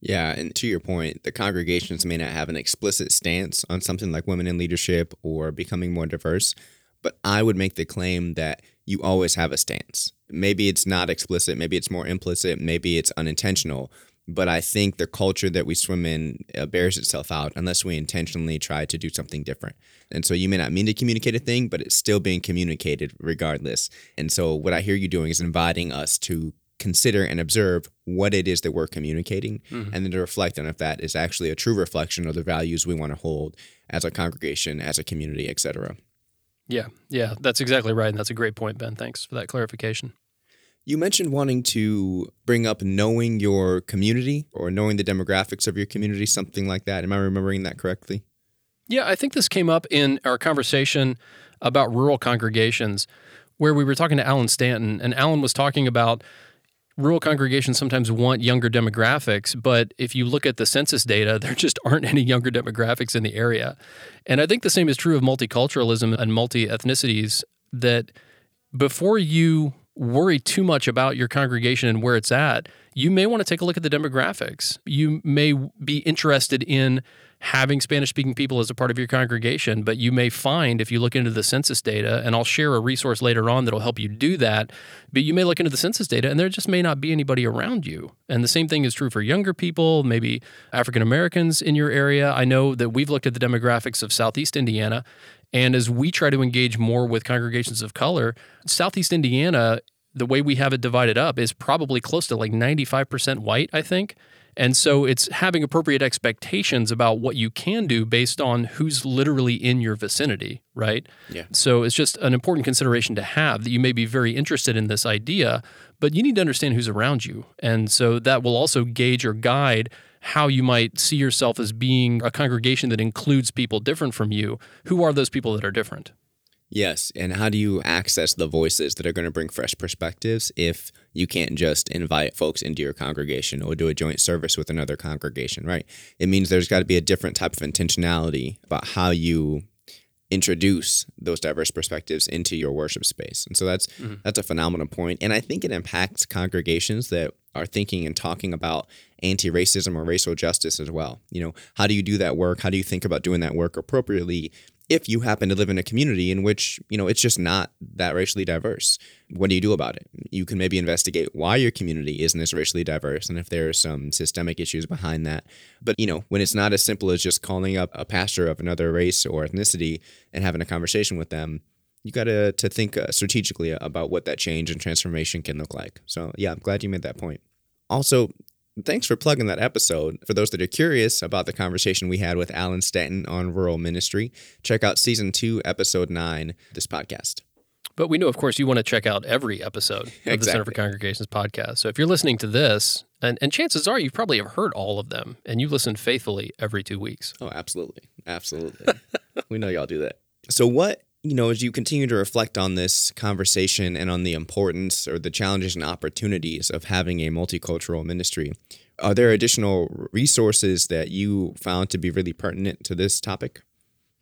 Yeah, and to your point, the congregations may not have an explicit stance on something like women in leadership or becoming more diverse, but I would make the claim that you always have a stance. Maybe it's not explicit, maybe it's more implicit, maybe it's unintentional, but I think the culture that we swim in bears itself out unless we intentionally try to do something different. And so you may not mean to communicate a thing, but it's still being communicated regardless. And so what I hear you doing is inviting us to consider and observe what it is that we're communicating, mm-hmm. and then to reflect on if that is actually a true reflection of the values we want to hold as a congregation, as a community, et cetera. Yeah, yeah, that's exactly right. And that's a great point, Ben. Thanks for that clarification. You mentioned wanting to bring up knowing your community or knowing the demographics of your community, something like that. Am I remembering that correctly? Yeah, I think this came up in our conversation about rural congregations, where we were talking to Alan Stanton, and Alan was talking about rural congregations sometimes want younger demographics, but if you look at the census data, there just aren't any younger demographics in the area. And I think the same is true of multiculturalism and multi-ethnicities, that before you worry too much about your congregation and where it's at, you may want to take a look at the demographics. You may be interested in having Spanish-speaking people as a part of your congregation, but you may find, if you look into the census data, and I'll share a resource later on that'll help you do that, but you may look into the census data and there just may not be anybody around you. And the same thing is true for younger people, maybe African-Americans in your area. I know that we've looked at the demographics of Southeast Indiana, and as we try to engage more with congregations of color, Southeast Indiana, the way we have it divided up, is probably close to like ninety-five percent white, I think. And so it's having appropriate expectations about what you can do based on who's literally in your vicinity, right? Yeah. So it's just an important consideration to have that you may be very interested in this idea, but you need to understand who's around you. And so that will also gauge or guide how you might see yourself as being a congregation that includes people different from you. Who are those people that are different? Yes, and how do you access the voices that are going to bring fresh perspectives if you can't just invite folks into your congregation or do a joint service with another congregation, right? It means there's got to be a different type of intentionality about how you introduce those diverse perspectives into your worship space. And so that's mm-hmm. that's a phenomenal point. And I think it impacts congregations that are thinking and talking about anti-racism or racial justice as well. You know, how do you do that work? How do you think about doing that work appropriately if you happen to live in a community in which, you know, it's just not that racially diverse? What do you do about it? You can maybe investigate why your community isn't as racially diverse and if there are some systemic issues behind that. But, you know, when it's not as simple as just calling up a pastor of another race or ethnicity and having a conversation with them, you got to to think strategically about what that change and transformation can look like. So, yeah, I'm glad you made that point. Also, thanks for plugging that episode. For those that are curious about the conversation we had with Alan Stanton on rural ministry, check out season two, episode nine, this podcast. But we know, of course, you want to check out every episode of exactly. the Center for Congregations podcast. So if you're listening to this, and, and chances are you probably have heard all of them, and you listen faithfully every two weeks. Oh, absolutely. Absolutely. We know y'all do that. So what, you know, as you continue to reflect on this conversation and on the importance or the challenges and opportunities of having a multicultural ministry, are there additional resources that you found to be really pertinent to this topic?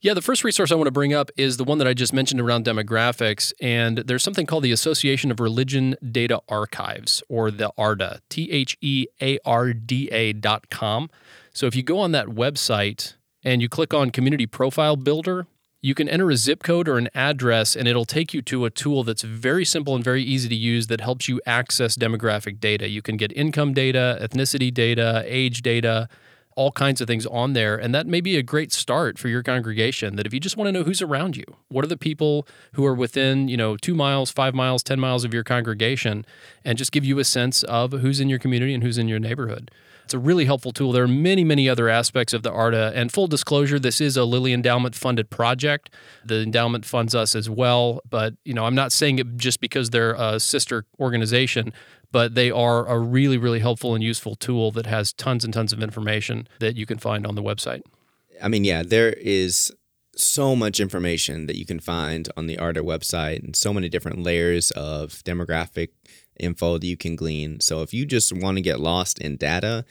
Yeah, the first resource I want to bring up is the one that I just mentioned around demographics, and there's something called the Association of Religion Data Archives, or the A R D A, T H E A R D A dot com. So if you go on that website and you click on Community Profile Builder, you can enter a zip code or an address, and it'll take you to a tool that's very simple and very easy to use that helps you access demographic data. You can get income data, ethnicity data, age data, all kinds of things on there. And that may be a great start for your congregation, that if you just want to know who's around you, what are the people who are within, you know, two miles, five miles, ten miles of your congregation, and just give you a sense of who's in your community and who's in your neighborhood. It's a really helpful tool. There are many, many other aspects of the A R D A. And full disclosure, this is a Lilly Endowment funded project. The endowment funds us as well. But, you know, I'm not saying it just because they're a sister organization, but they are a really, really helpful and useful tool that has tons and tons of information that you can find on the website. I mean, yeah, there is so much information that you can find on the A R D A website and so many different layers of demographic info that you can glean. So if you just want to get lost in data,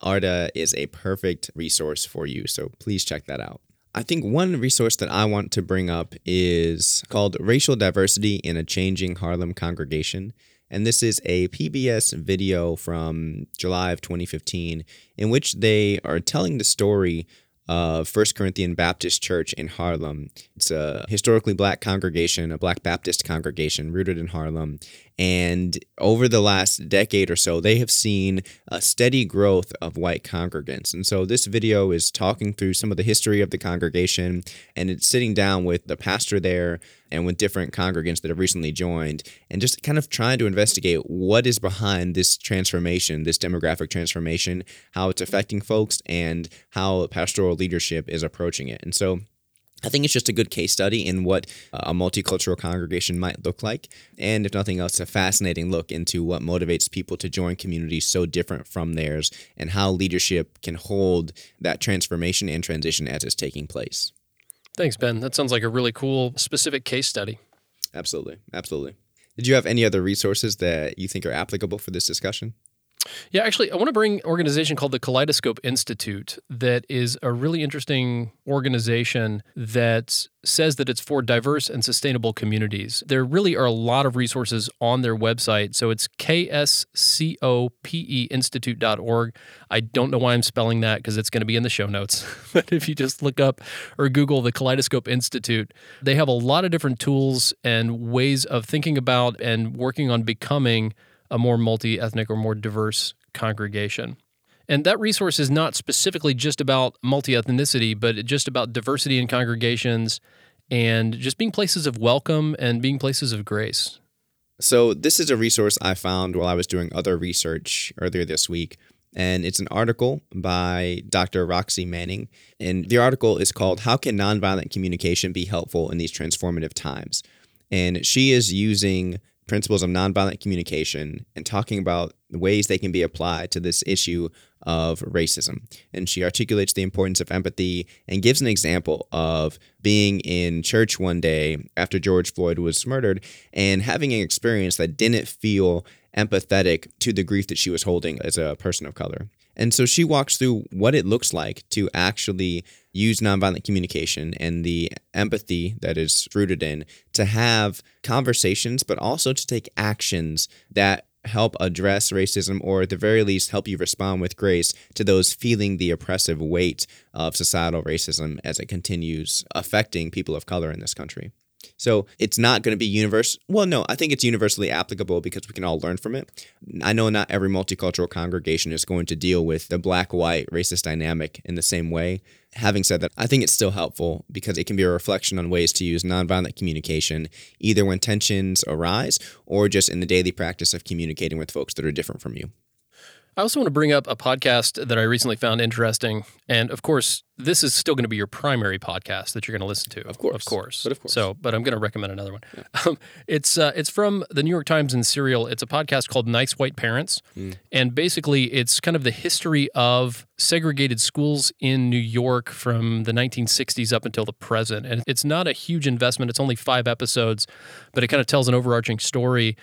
A R D A is a perfect resource for you. So please check that out. I think one resource that I want to bring up is called Racial Diversity in a Changing Harlem Congregation. And this is a P B S video from July of twenty fifteen in which they are telling the story of First Corinthian Baptist Church in Harlem. It's a historically black congregation, a black Baptist congregation rooted in Harlem. And over the last decade or so, they have seen a steady growth of white congregants. And so this video is talking through some of the history of the congregation, and it's sitting down with the pastor there and with different congregants that have recently joined, and just kind of trying to investigate what is behind this transformation, this demographic transformation, how it's affecting folks, and how pastoral leadership is approaching it. And so I think it's just a good case study in what a multicultural congregation might look like. And if nothing else, a fascinating look into what motivates people to join communities so different from theirs and how leadership can hold that transformation and transition as it's taking place. Thanks, Ben. That sounds like a really cool, specific case study. Absolutely. Absolutely. Did you have any other resources that you think are applicable for this discussion? Yeah, actually, I want to bring an organization called the Kaleidoscope Institute that is a really interesting organization that says that it's for diverse and sustainable communities. There really are a lot of resources on their website, so it's K S C O P E institute dot org. I don't know why I'm spelling that because it's going to be in the show notes, but if you just look up or Google the Kaleidoscope Institute, they have a lot of different tools and ways of thinking about and working on becoming a more multi-ethnic or more diverse congregation. And that resource is not specifically just about multi-ethnicity, but just about diversity in congregations and just being places of welcome and being places of grace. So this is a resource I found while I was doing other research earlier this week. and it's an article by Doctor Roxy Manning. And the article is called, How Can Nonviolent Communication Be Helpful in These Transformative Times? And she is using principles of nonviolent communication and talking about the ways they can be applied to this issue of racism. And she articulates the importance of empathy and gives an example of being in church one day after George Floyd was murdered and having an experience that didn't feel empathetic to the grief that she was holding as a person of color. And so she walks through what it looks like to actually use nonviolent communication and the empathy that is rooted in to have conversations, but also to take actions that help address racism, or at the very least help you respond with grace to those feeling the oppressive weight of societal racism as it continues affecting people of color in this country. So it's not going to be universal. Well, no, I think it's universally applicable because we can all learn from it. I know not every multicultural congregation is going to deal with the black-white racist dynamic in the same way. Having said that, I think it's still helpful because it can be a reflection on ways to use nonviolent communication, either when tensions arise or just in the daily practice of communicating with folks that are different from you. I also want to bring up a podcast that I recently found interesting. And of course, this is still going to be your primary podcast that you're going to listen to. Of course. Of course. But of course. So, but I'm going to recommend another one. Yeah. Um, it's uh, it's from the New York Times and Serial. It's a podcast called Nice White Parents. Mm. And basically, it's kind of the history of segregated schools in New York from the nineteen sixties up until the present. And it's not a huge investment. It's only five episodes, but it kind of tells an overarching story.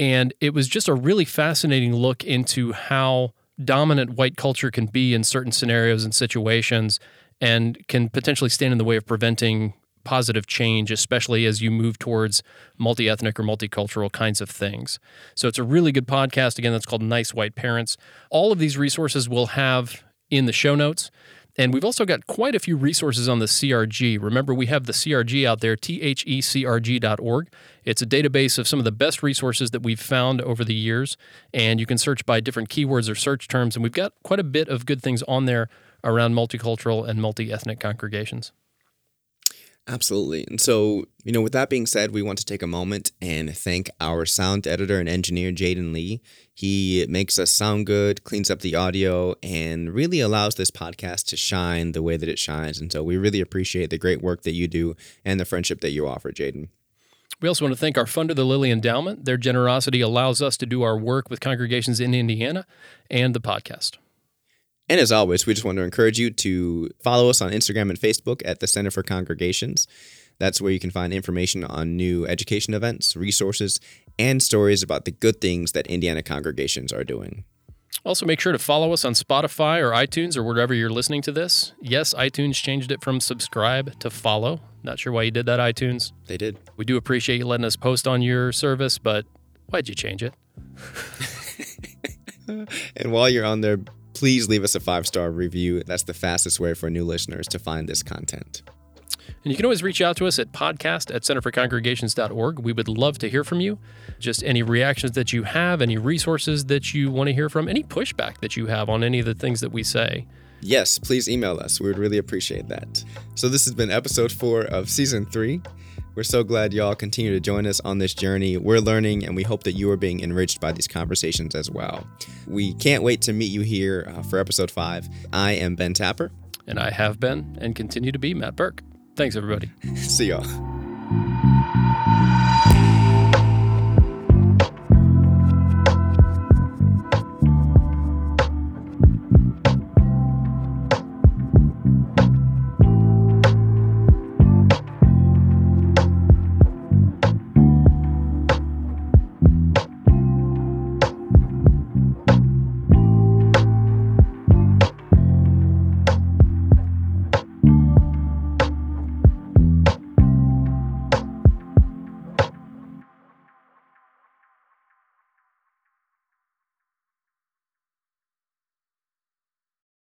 And it was just a really fascinating look into how dominant white culture can be in certain scenarios and situations and can potentially stand in the way of preventing positive change, especially as you move towards multi-ethnic or multicultural kinds of things. So it's a really good podcast. Again, that's called Nice White Parents. All of these resources we'll have in the show notes. And we've also got quite a few resources on the C R G. Remember, we have the C R G out there, T H E C R G dot org. It's a database of some of the best resources that we've found over the years, and you can search by different keywords or search terms, and we've got quite a bit of good things on there around multicultural and multi-ethnic congregations. Absolutely. And so, you know, with that being said, we want to take a moment and thank our sound editor and engineer, Jaden Lee. He makes us sound good, cleans up the audio, and really allows this podcast to shine the way that it shines. And so we really appreciate the great work that you do and the friendship that you offer, Jaden. We also want to thank our funder, the Lilly Endowment. Their generosity allows us to do our work with congregations in Indiana and the podcast. And as always, we just want to encourage you to follow us on Instagram and Facebook at the Center for Congregations. That's where you can find information on new education events, resources, and stories about the good things that Indiana congregations are doing. Also, make sure to follow us on Spotify or iTunes or wherever you're listening to this. Yes, iTunes changed it from subscribe to follow. Not sure why you did that, iTunes. They did. We do appreciate you letting us post on your service, but why'd you change it? And while you're on there, please leave us a five-star review. That's the fastest way for new listeners to find this content. And you can always reach out to us at podcast at center for congregations dot org. We would love to hear from you. Just any reactions that you have, any resources that you want to hear from, any pushback that you have on any of the things that we say. Yes, please email us. We would really appreciate that. So this has been episode four of season three. We're so glad y'all continue to join us on this journey. We're learning, and we hope that you are being enriched by these conversations as well. We can't wait to meet you here uh, for episode five. I am Ben Tapper. And I have been and continue to be Matt Burke. Thanks, everybody. See y'all.